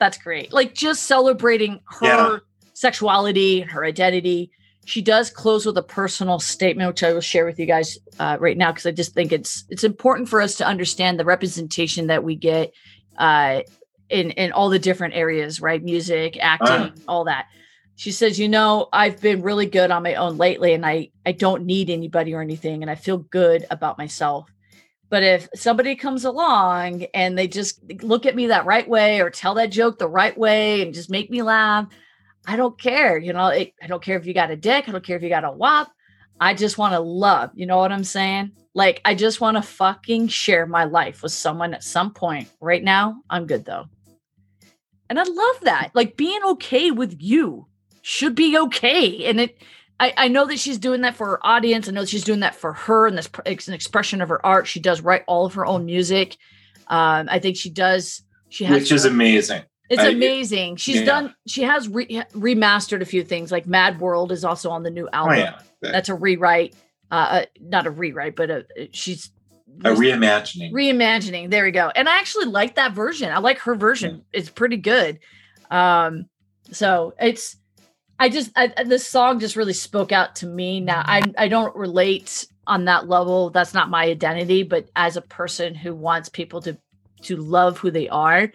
that's great. Like, just celebrating her sexuality, her identity. She does close with a personal statement, which I will share with you guys right now, because I just think it's important for us to understand the representation that we get in all the different areas, right? Music, acting, all that. She says, I've been really good on my own lately, and I don't need anybody or anything, and I feel good about myself. But if somebody comes along and they just look at me that right way or tell that joke the right way and just make me laugh, I don't care. I don't care if you got a dick. I don't care if you got a wop. I just want to love. You know what I'm saying? Like, I just want to fucking share my life with someone at some point. Right now, I'm good, though. And I love that. Like, being okay with you should be okay. And I know that she's doing that for her audience. I know that she's doing that for her. And it's an expression of her art. She does write all of her own music. I think she does. She has, which is amazing. It's amazing. She has remastered a few things, like Mad World is also on the new album. Oh, yeah. That's a rewrite. Not a rewrite, but a reimagining. Reimagining. There we go. And I actually like that version. I like her version. Yeah. It's pretty good. So it's, this song just really spoke out to me. Now, I don't relate on that level. That's not my identity, but as a person who wants people to love who they are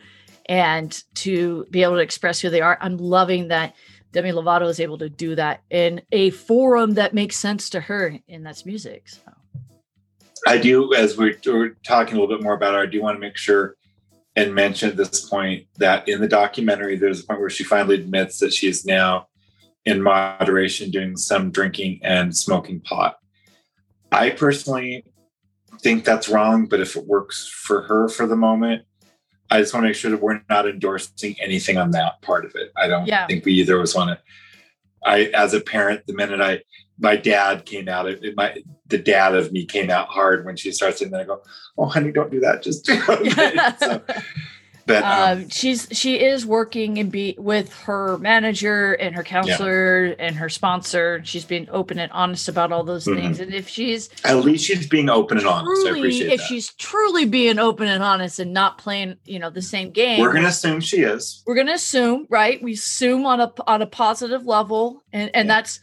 and to be able to express who they are, I'm loving that Demi Lovato is able to do that in a forum that makes sense to her, and that's music. So. I do, as we're talking a little bit more about it, I do want to make sure and mention at this point that in the documentary, there's a point where she finally admits that she is now in moderation doing some drinking and smoking pot. I personally think that's wrong, but if it works for her for the moment, I just want to make sure that we're not endorsing anything on that part of it. I don't think we either of us want to. As a parent, the minute my dad came out, the dad of me came out hard when she starts, and then I go, "Oh, honey, don't do that. Just do it." So, but she is working with her manager and her counselor and her sponsor. She's being open and honest about all those things. And if she's being open and honest, I appreciate that. If she's truly being open and honest and not playing, the same game, we're going to assume she is. We're going to assume, right? We assume on a positive level, and that's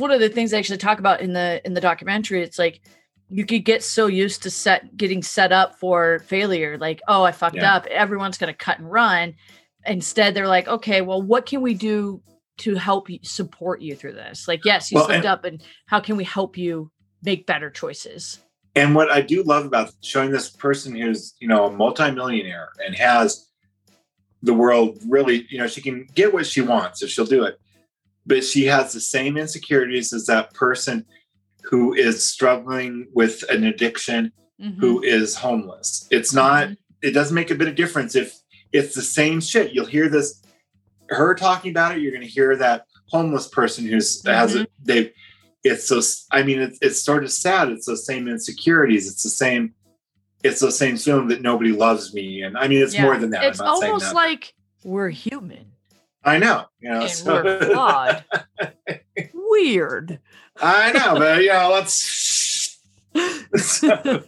one of the things I actually talk about in the documentary. It's like, you could get so used to getting set up for failure. Like, oh, I fucked up. Everyone's going to cut and run. instead they're like, okay, well, what can we do to help you, support you through this? Like, yes, you slipped up, and how can we help you make better choices? And what I do love about showing this person who's, you know, a multimillionaire and has the world really, you know, she can get what she wants if she'll do it, but she has the same insecurities as that person who is struggling with an addiction, mm-hmm. who is homeless. It's not, mm-hmm. it doesn't make a bit of difference if it's the same shit. You'll hear this, her talking about it. You're going to hear that homeless person who's, mm-hmm. has it. They've, it's so, I mean, it's sort of sad. It's those same insecurities. It's the same feeling that nobody loves me. And I mean, it's more than that. It's almost like we're human. I know. You know, and we're flawed. Weird. I know, but you know, let's. So,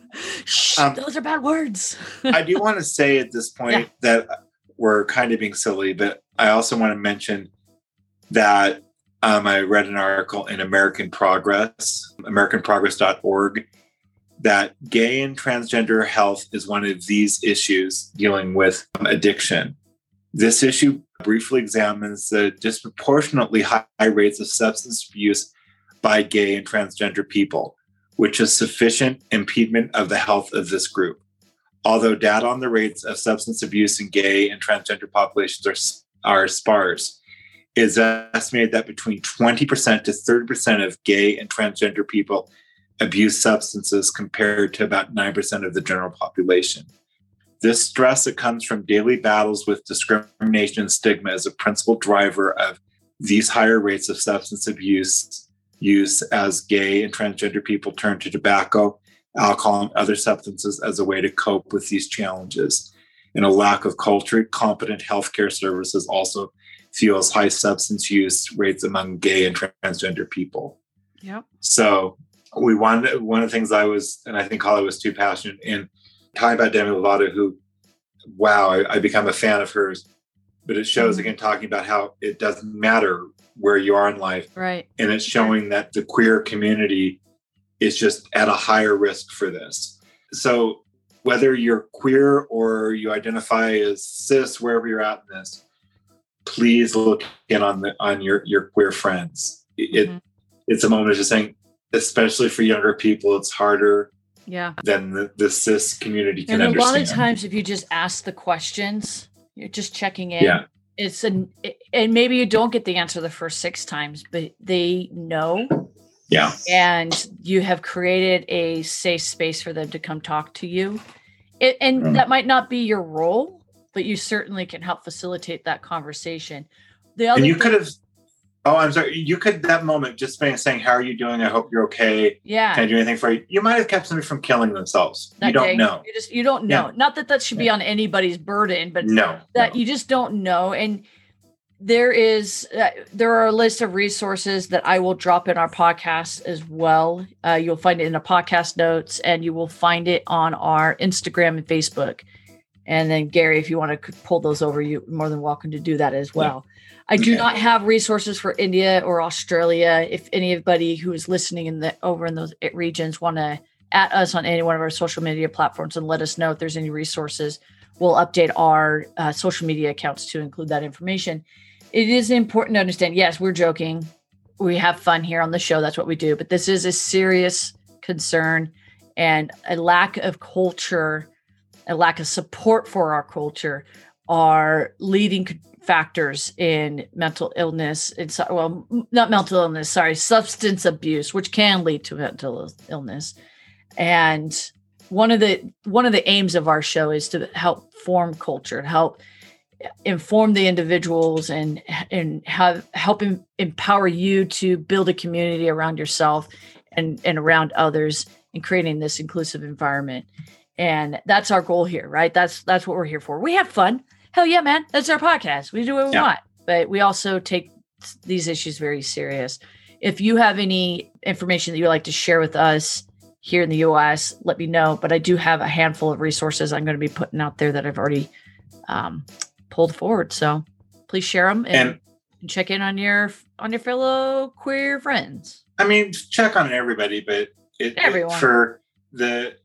shh, those are bad words. I do want to say at this point that we're kind of being silly, but I also want to mention that I read an article in American Progress, AmericanProgress.org, that gay and transgender health is one of these issues dealing with addiction. This issue briefly examines the disproportionately high rates of substance abuse by gay and transgender people, which is sufficient impediment of the health of this group. Although data on the rates of substance abuse in gay and transgender populations are sparse, it is estimated that between 20% to 30% of gay and transgender people abuse substances compared to about 9% of the general population. This stress that comes from daily battles with discrimination and stigma is a principal driver of these higher rates of substance abuse use as gay and transgender people turn to tobacco, alcohol, and other substances as a way to cope with these challenges. And a lack of culturally competent healthcare services also fuels high substance use rates among gay and transgender people. Yep. So we wanted, one of the things I was, and I think Holly was too passionate in talking about Demi Lovato, who, wow, I become a fan of hers, but it shows, again, talking about how it doesn't matter where you are in life. Right. And it's showing that the queer community is just at a higher risk for this. So whether you're queer or you identify as cis, wherever you're at in this, please look in on your queer friends. It's a moment of just saying, especially for younger people, it's harder than the cis community can understand. And a lot of times, if you just ask the questions, you're just checking in. Yeah. And maybe you don't get the answer the first 6 times, but they know. Yeah. And you have created a safe space for them to come talk to you. And that might not be your role, but you certainly can help facilitate that conversation. You could that moment just been saying, how are you doing? I hope you're okay. Yeah. Can I do anything for you? You might have kept somebody from killing themselves. You don't know. You don't know. Yeah. Not that should be on anybody's burden, but you just don't know. And there are a list of resources that I will drop in our podcast as well. You'll find it in the podcast notes, and you will find it on our Instagram and Facebook. And then, Gary, if you want to pull those over, you're more than welcome to do that as well. I do not have resources for India or Australia. If anybody who is listening over in those regions want to at us on any one of our social media platforms and let us know if there's any resources, we'll update our social media accounts to include that information. It is important to understand, yes, we're joking. We have fun here on the show. That's what we do. But this is a serious concern, and a lack of culture, a lack of support for our culture are leading factors in mental illness. Substance abuse, which can lead to mental illness. And one of the aims of our show is to help form culture and help inform the individuals and help empower you to build a community around yourself and around others in creating this inclusive environment. And that's our goal here, right? That's what we're here for. We have fun. Hell yeah, man. That's our podcast. We do what we want, but we also take these issues very serious. If you have any information that you would like to share with us here in the US, let me know. But I do have a handful of resources I'm going to be putting out there that I've already pulled forward. So please share them and check in on your fellow queer friends. I mean, check on everybody, but everyone. For the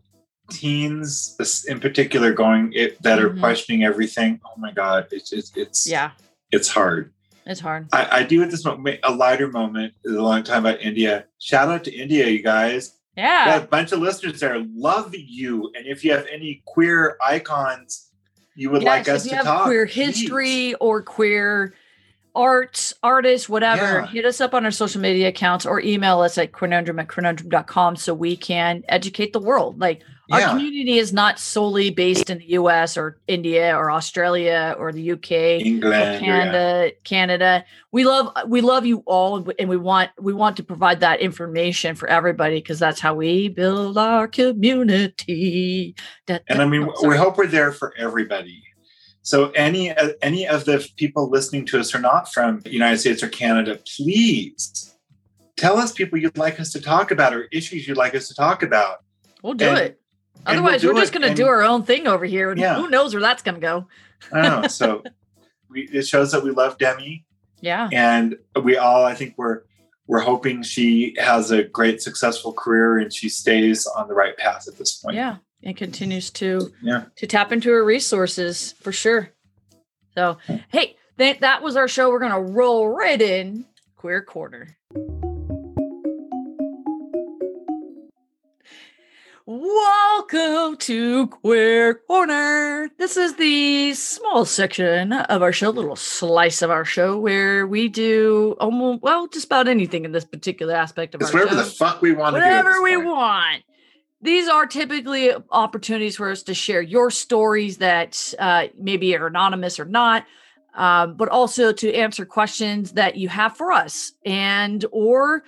teens in particular that are mm-hmm. questioning everything. Oh my God. It's hard. It's hard. I do at this moment, a lighter moment is a long time about India. Shout out to India, you guys. Yeah. Got a bunch of listeners there. Love you. And if you have any queer icons you would like us to talk about, queer history or queer artists, whatever, hit us up on our social media accounts or email us at queernundrum@queernundrum.com so we can educate the world. Like our community is not solely based in the US or India or Australia or the UK, England, or Canada. We love you all, and we want to provide that information for everybody, because that's how we build our community. We hope we're there for everybody. So any of the people listening to us who are not from the United States or Canada, please tell us people you'd like us to talk about or issues you'd like us to talk about. We'll do it. Otherwise, we're just going to do our own thing over here. Yeah. Who knows where that's going to go? I don't know. So it shows that we love Demi. Yeah. And we all, I think we're hoping she has a great, successful career and she stays on the right path at this point. Yeah. And continues to tap into her resources for sure. So, hey, that was our show. We're going to roll right in Queer Corner. Welcome to Queer Corner. This is the small section of our show, little slice of our show where we do just about anything in this particular aspect of our show. It's whatever the fuck we want to do. Whatever we want. These are typically opportunities for us to share your stories that maybe are anonymous or not, but also to answer questions that you have for us or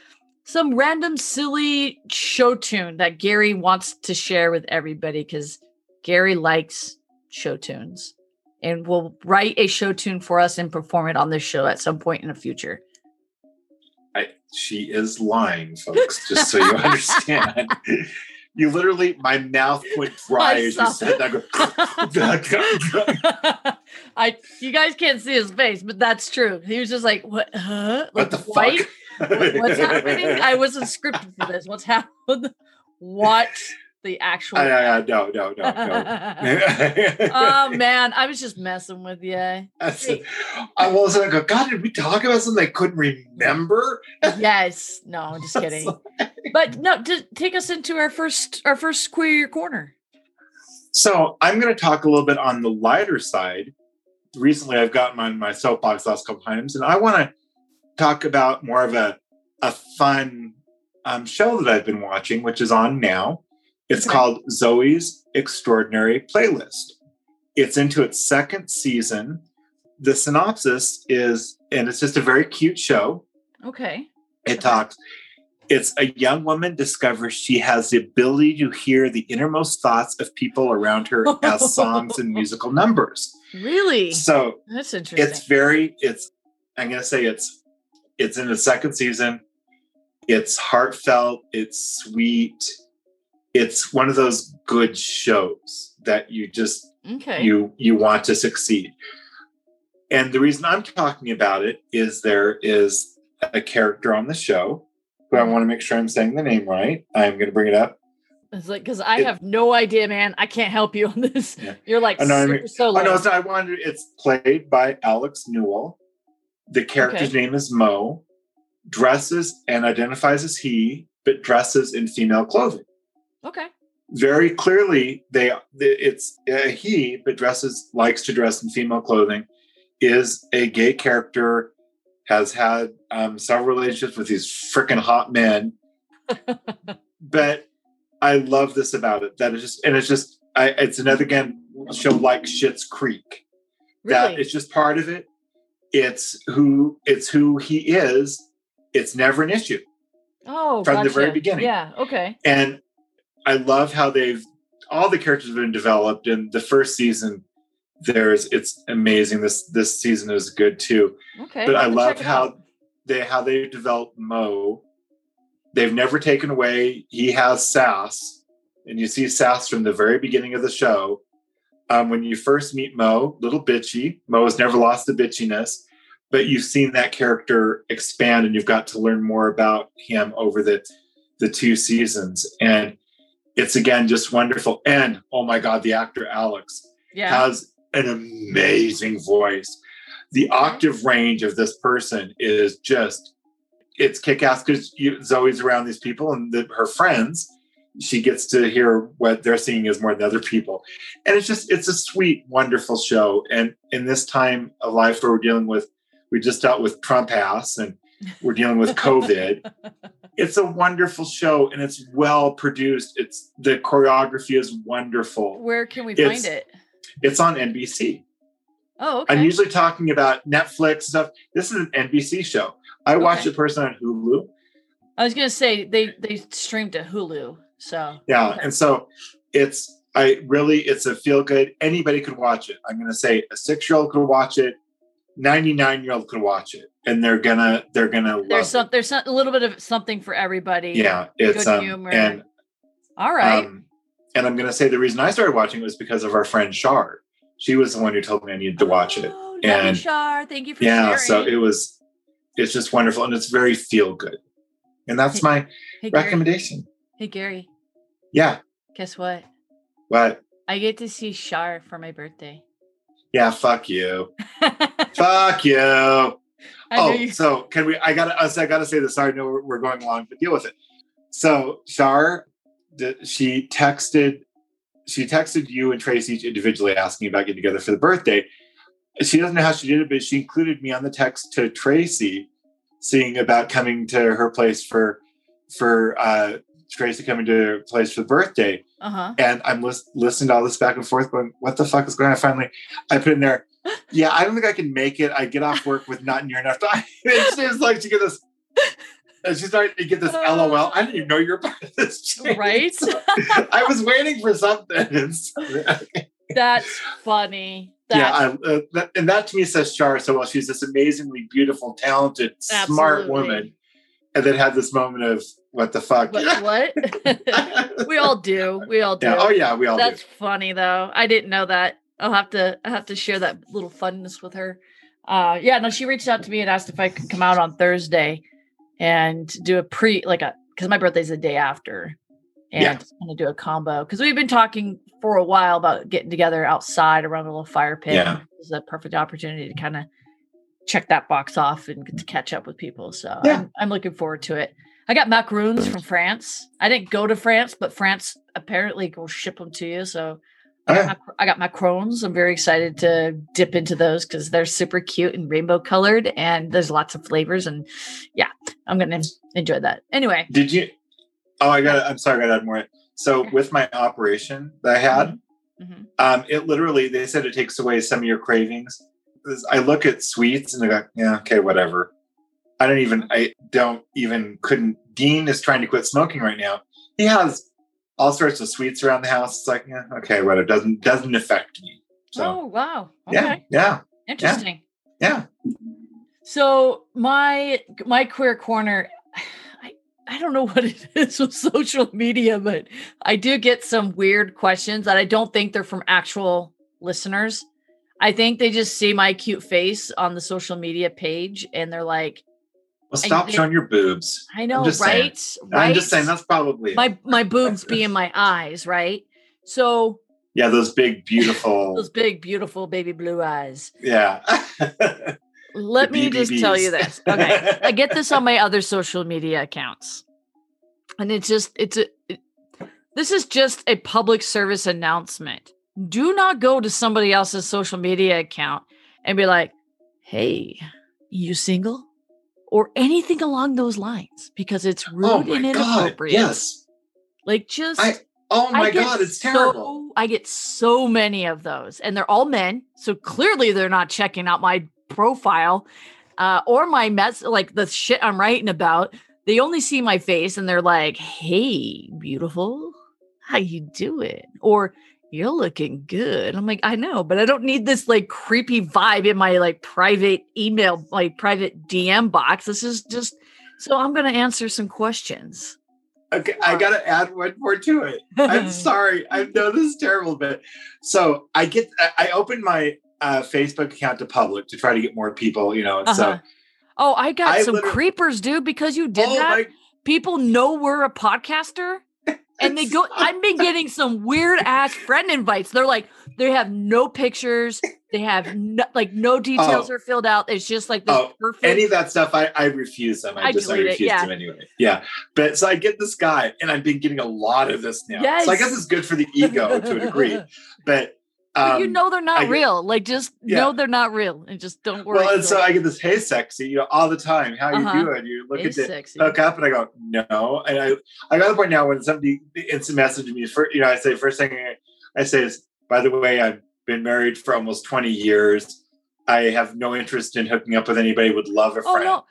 some random silly show tune that Gary wants to share with everybody, because Gary likes show tunes and will write a show tune for us and perform it on this show at some point in the future. She is lying, folks, just so you understand. You literally, my mouth went dry as you said that. You guys can't see his face, but that's true. He was just like, what? Huh? Like, what the fuck? What's happening? I wasn't scripted for this. What's happened? What the actual? No. Oh man, I was just messing with you. I was like, God, did we talk about something I couldn't remember? Yes. No, I'm just kidding. But no, take us into our first Queer Corner. So I'm going to talk a little bit on the lighter side. Recently, I've gotten on my soapbox the last couple times, and I want to talk about more of a fun show that I've been watching, which is on now. It's called Zoe's Extraordinary Playlist. It's into its second season. The synopsis is, and it's just a very cute show. Okay. It's a young woman discovers she has the ability to hear the innermost thoughts of people around her as songs and musical numbers. Really? So that's interesting. It's in the second season. It's heartfelt. It's sweet. It's one of those good shows that you just, you want to succeed. And the reason I'm talking about it is there is a character on the show who I want to make sure I'm saying the name right. I'm going to bring it up. It's like, because I have no idea, man. I can't help you on this. Yeah. You're like, it's played by Alex Newell. The character's name is Mo, dresses and identifies as he, but dresses in female clothing. Okay. Very clearly, he, but likes to dress in female clothing, is a gay character, has had several relationships with these freaking hot men. But I love this about it. That is just, and it's just, it's another, again, show like Schitt's Creek. Really? That it's just part of it. It's who he is. It's never an issue. Oh, from the very beginning. Yeah. Okay. And I love how all the characters have been developed. And the first season, it's amazing. This season is good too. Okay. But I love how they developed Mo. They've never taken away. He has sass, and you see sass from the very beginning of the show. When you first meet Mo, little bitchy. Mo has never lost the bitchiness, but you've seen that character expand, and you've got to learn more about him over the 2 seasons. And it's again, just wonderful. And oh my God, the actor Alex has an amazing voice. The octave range of this person is just, it's kick-ass because Zoe's around these people and her friends. She gets to hear what they're seeing is more than other people. And it's just, it's a sweet, wonderful show. And in this time of life where we're dealing with, we just dealt with Trump ass and we're dealing with COVID. It's a wonderful show and it's well produced. It's the choreography is wonderful. Where can we find it? It's on NBC. Oh, okay. I'm usually talking about Netflix stuff. This is an NBC show. I watched it personally on Hulu. I was going to say they streamed to Hulu. So and so it's a feel good. Anybody could watch it. I'm going to say a 6-year-old could watch it. 99-year-old could watch it, and they're gonna. There's a little bit of something for everybody. Yeah, it's good humor. And all right. And I'm gonna say the reason I started watching it was because of our friend Shar. She was the one who told me I needed to watch it. And Shar, thank you for sharing. Yeah, so it's just wonderful, and it's very feel good. And that's my recommendation. Hey Gary. Yeah. Guess what? What? I get to see Shar for my birthday. Yeah, fuck you. Fuck you. So can we, I gotta say this. I know we're going long, but deal with it. So Shar, she texted you and Tracy individually asking about getting together for the birthday. She doesn't know how she did it, but she included me on the text to Tracy seeing about coming to her place for Tracy coming to place for the birthday. Uh-huh. And I'm listening to all this back and forth going, what the fuck is going on? Finally, I put in there, yeah, I don't think I can make it. I get off work with not near enough time. It's just like to get this, she started to get this LOL. I didn't even know you were part of this chain. Right? So I was waiting for something. That's funny. And that to me says Shar so well. She's this amazingly beautiful, talented, smart woman. And then had this moment of, what the fuck? What? We all do. Yeah. Oh yeah, we all do. That's funny though. I didn't know that. I'll have to share that little funness with her. She reached out to me and asked if I could come out on Thursday and do because my birthday's the day after. And I just want to do a combo. Because we've been talking for a while about getting together outside around a little fire pit. Yeah. This is a perfect opportunity to kind of check that box off and get to catch up with people. So I'm looking forward to it. I got macaroons from France. I didn't go to France, but France apparently will ship them to you. So I got macarons. I'm very excited to dip into those because they're super cute and rainbow colored and there's lots of flavors. And yeah, I'm going to enjoy that. Anyway. Did you? Oh, I got to add more. So with my operation that I had, it literally, they said it takes away some of your cravings. I look at sweets and I go, yeah, okay, whatever. Dean is trying to quit smoking right now. He has all sorts of sweets around the house. It's like, yeah, okay, whatever. Doesn't affect me. So, oh, wow. Okay. Yeah. Interesting. Yeah. So my queer corner, I don't know what it is with social media, but I do get some weird questions that I don't think they're from actual listeners. I think they just see my cute face on the social media page and they're like, well, stop showing your boobs. I know, right? I'm just saying that's probably my boobs being my eyes, right? So yeah, those big, beautiful baby blue eyes. Yeah. Let me just tell you this. Okay, I get this on my other social media accounts, and this is just a public service announcement. Do not go to somebody else's social media account and be like, "Hey, you single?" or anything along those lines, because it's rude and inappropriate. God, yes. Like God, it's terrible. I get so many of those and they're all men. So clearly they're not checking out my profile or my mess, like the shit I'm writing about. They only see my face and they're like, "Hey, beautiful, how you doing?" Or "You're looking good." I'm like, I know, but I don't need this like creepy vibe in my like private email, like private DM box. This is just, so I'm going to answer some questions. Okay. I got to add one more to it. I'm sorry. I know this is terrible, but so I opened my Facebook account to public to try to get more people, you know, and so. Oh, I got some creepers, dude, because you did that. People know we're a podcaster. And they go, I've been getting some weird ass friend invites. They're like, they have no pictures. They have no, like no details are filled out. It's just like this perfect. Any of that stuff, I refuse them. I refuse them anyway. Yeah. But so I get this guy, and I've been getting a lot of this now. Yes. So I guess it's good for the ego to a degree. But you know they're not real. Like just know they're not real, and just don't worry. Well, and so I get this, hey, sexy, you know, all the time. How you doing? You look at it, look up, and I go, no. And I got to the point now when somebody instant messaged me, I say first thing I say is, by the way, I've been married for almost 20 years. I have no interest in hooking up with anybody. Would love a friend. No.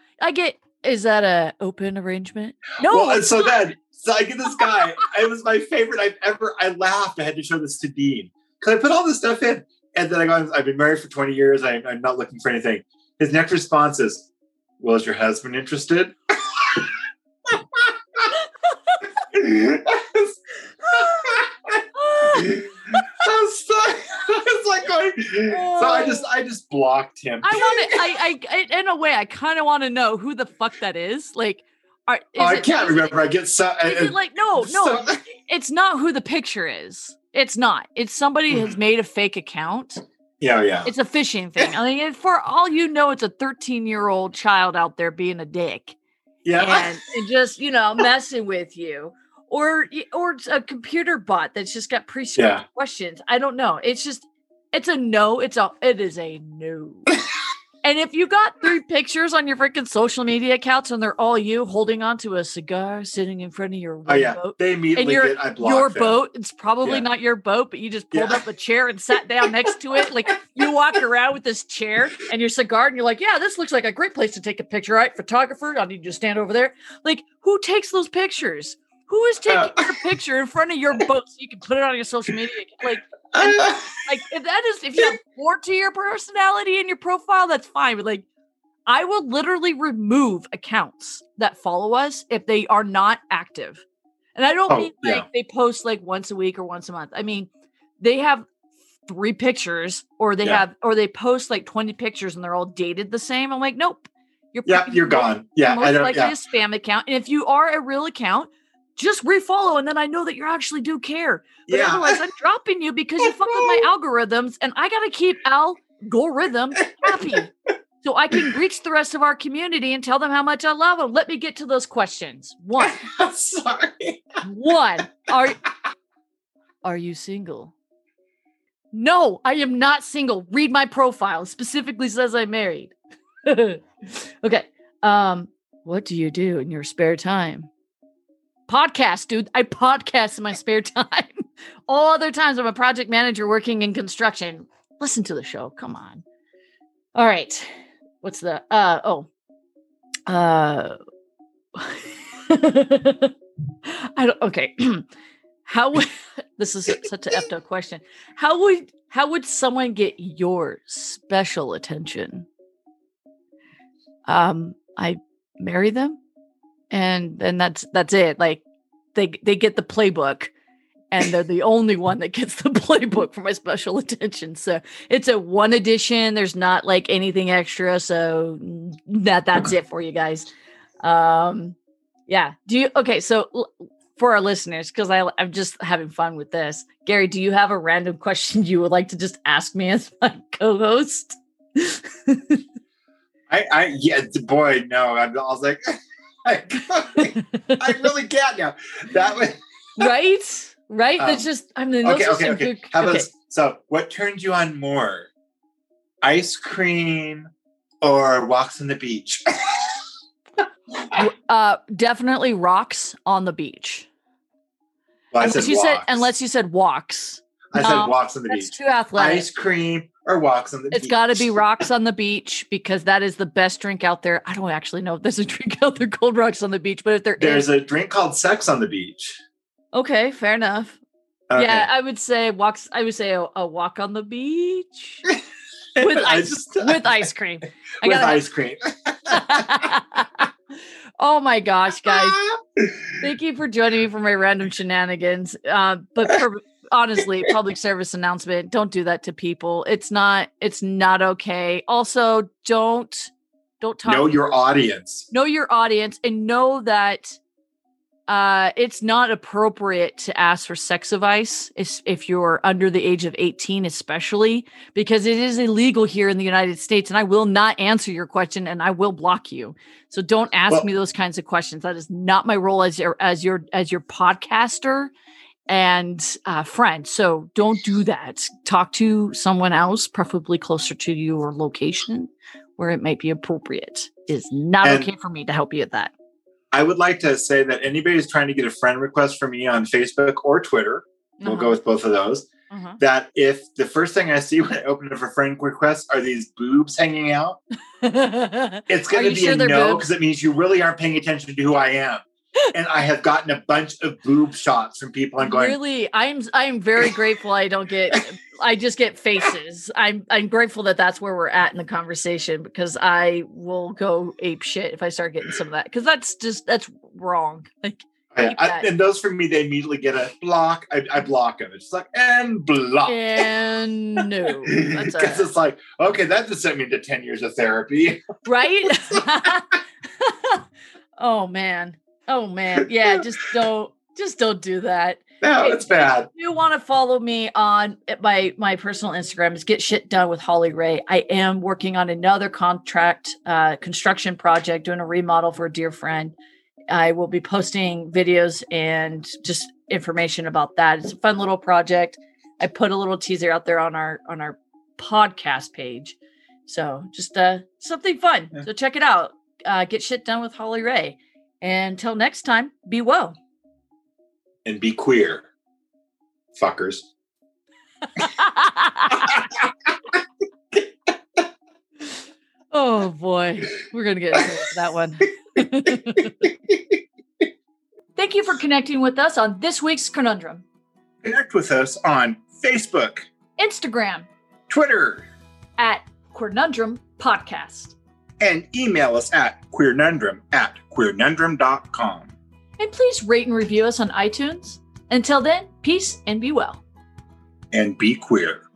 Is that an open arrangement? No. Well, and so then, so I get this guy. It was my favorite I laughed. I had to show this to Dean. Because I put all this stuff in, and then I go, I've been married for 20 years. I'm not looking for anything. His next response is, well, is your husband interested? I just blocked him. In a way, I kind of want to know who the fuck that is. Like, I can't remember. I get so. No, it's not who the picture is. It's not. It's somebody has made a fake account. Yeah. It's a phishing thing. I mean, for all you know, it's a 13-year-old child out there being a dick. Yeah. And just, messing with you. Or it's a computer bot that's just got pre-scripted questions. I don't know. It's just, it's a no. It is a no. And if you got 3 pictures on your freaking social media accounts and they're all you holding onto a cigar sitting in front of your boat, they immediately get your boat. It's probably not your boat, but you just pulled up a chair and sat down next to it. Like you walked around with this chair and your cigar, and you're like, "Yeah, this looks like a great place to take a picture." All right, photographer, I need you to stand over there. Like, who takes those pictures? Who is taking your picture in front of your boat so you can put it on your social media? Like if you have more to your personality in your profile, that's fine. But like, I will literally remove accounts that follow us if they are not active. And I don't mean they post like once a week or once a month. I mean, they have 3 pictures or they post like 20 pictures and they're all dated the same. I'm like, nope, you're gone. Yeah. Most likely a spam account. And if you are a real account, just refollow, and then I know that you actually do care. But otherwise, I'm dropping you because you fuck with my algorithms, and I got to keep algorithm happy so I can reach the rest of our community and tell them how much I love them. Let me get to those questions. 1. Sorry. 1. Are you single? No, I am not single. Read my profile. It specifically says I'm married. Okay. What do you do in your spare time? Podcast, dude. I podcast in my spare time. All other times I'm a project manager working in construction. Listen to the show. Come on. All right. What's the How would this is such an epto question. How would someone get your special attention? I marry them. And that's it. Like they get the playbook, and they're the only one that gets the playbook for my special attention. So it's a 1 edition. There's not like anything extra. So that's it for you guys. Yeah. So for our listeners, because I'm just having fun with this. Gary, do you have a random question you would like to just ask me as my co-host? I was like. I really can't now. That was right. That's just. I mean, okay. Good, how about this? So, what turns you on more, ice cream or walks on the beach? Definitely rocks on the beach. Well, unless you said walks. I said walks on the beach. That's too athletic. Ice cream or walks on the beach. It's got to be rocks on the beach because that is the best drink out there. I don't actually know if there's a drink out there called rocks on the beach, but if there's a drink called sex on the beach. Okay, fair enough. Okay. Yeah, I would say walks. I would say a walk on the beach with ice cream. Oh my gosh, guys! Thank you for joining me for my random shenanigans. Honestly, public service announcement. Don't do that to people. It's not okay. Also, don't talk. Know your audience. Know your audience and know that It's not appropriate to ask for sex advice if you're under the age of 18, especially because it is illegal here in the United States. And I will not answer your question and I will block you. So don't ask me those kinds of questions. That is not my role as your podcaster and friend. So don't do that. Talk to someone else, preferably closer to your location where it might be appropriate. It is not okay for me to help you at that. I would like to say that anybody who's trying to get a friend request from me on Facebook or Twitter, we'll go with both of those, that if the first thing I see when I open up a friend request are these boobs hanging out, it's going to be a no, because it means you really aren't paying attention to who I am. And I have gotten a bunch of boob shots from people. I'm going, really? I'm very grateful I don't get... I just get faces. I'm grateful that that's where we're at in the conversation, because I will go ape shit if I start getting some of that. Because that's wrong. Like, and those for me, they immediately get a block. I block them. It's like, and block. And no. Because it's like, okay, that just sent me to 10 years of therapy. Right? Oh man. Yeah. Just don't do that. No, it's bad. If you want to follow me on my personal Instagram, is Get Shit Done with Holly Ray. I am working on another construction project, doing a remodel for a dear friend. I will be posting videos and just information about that. It's a fun little project. I put a little teaser out there on our podcast page. So just something fun. Yeah. So check it out. Get Shit Done with Holly Ray. And until next time, be woe. And be queer, fuckers. Oh boy, we're gonna get into that one. Thank you for connecting with us on this week's Queernundrum. Connect with us on Facebook, Instagram, Twitter at Queernundrum Podcast, and email us at queernundrum at queernundrum.com. And please rate and review us on iTunes. Until then, peace and be well. And be queer.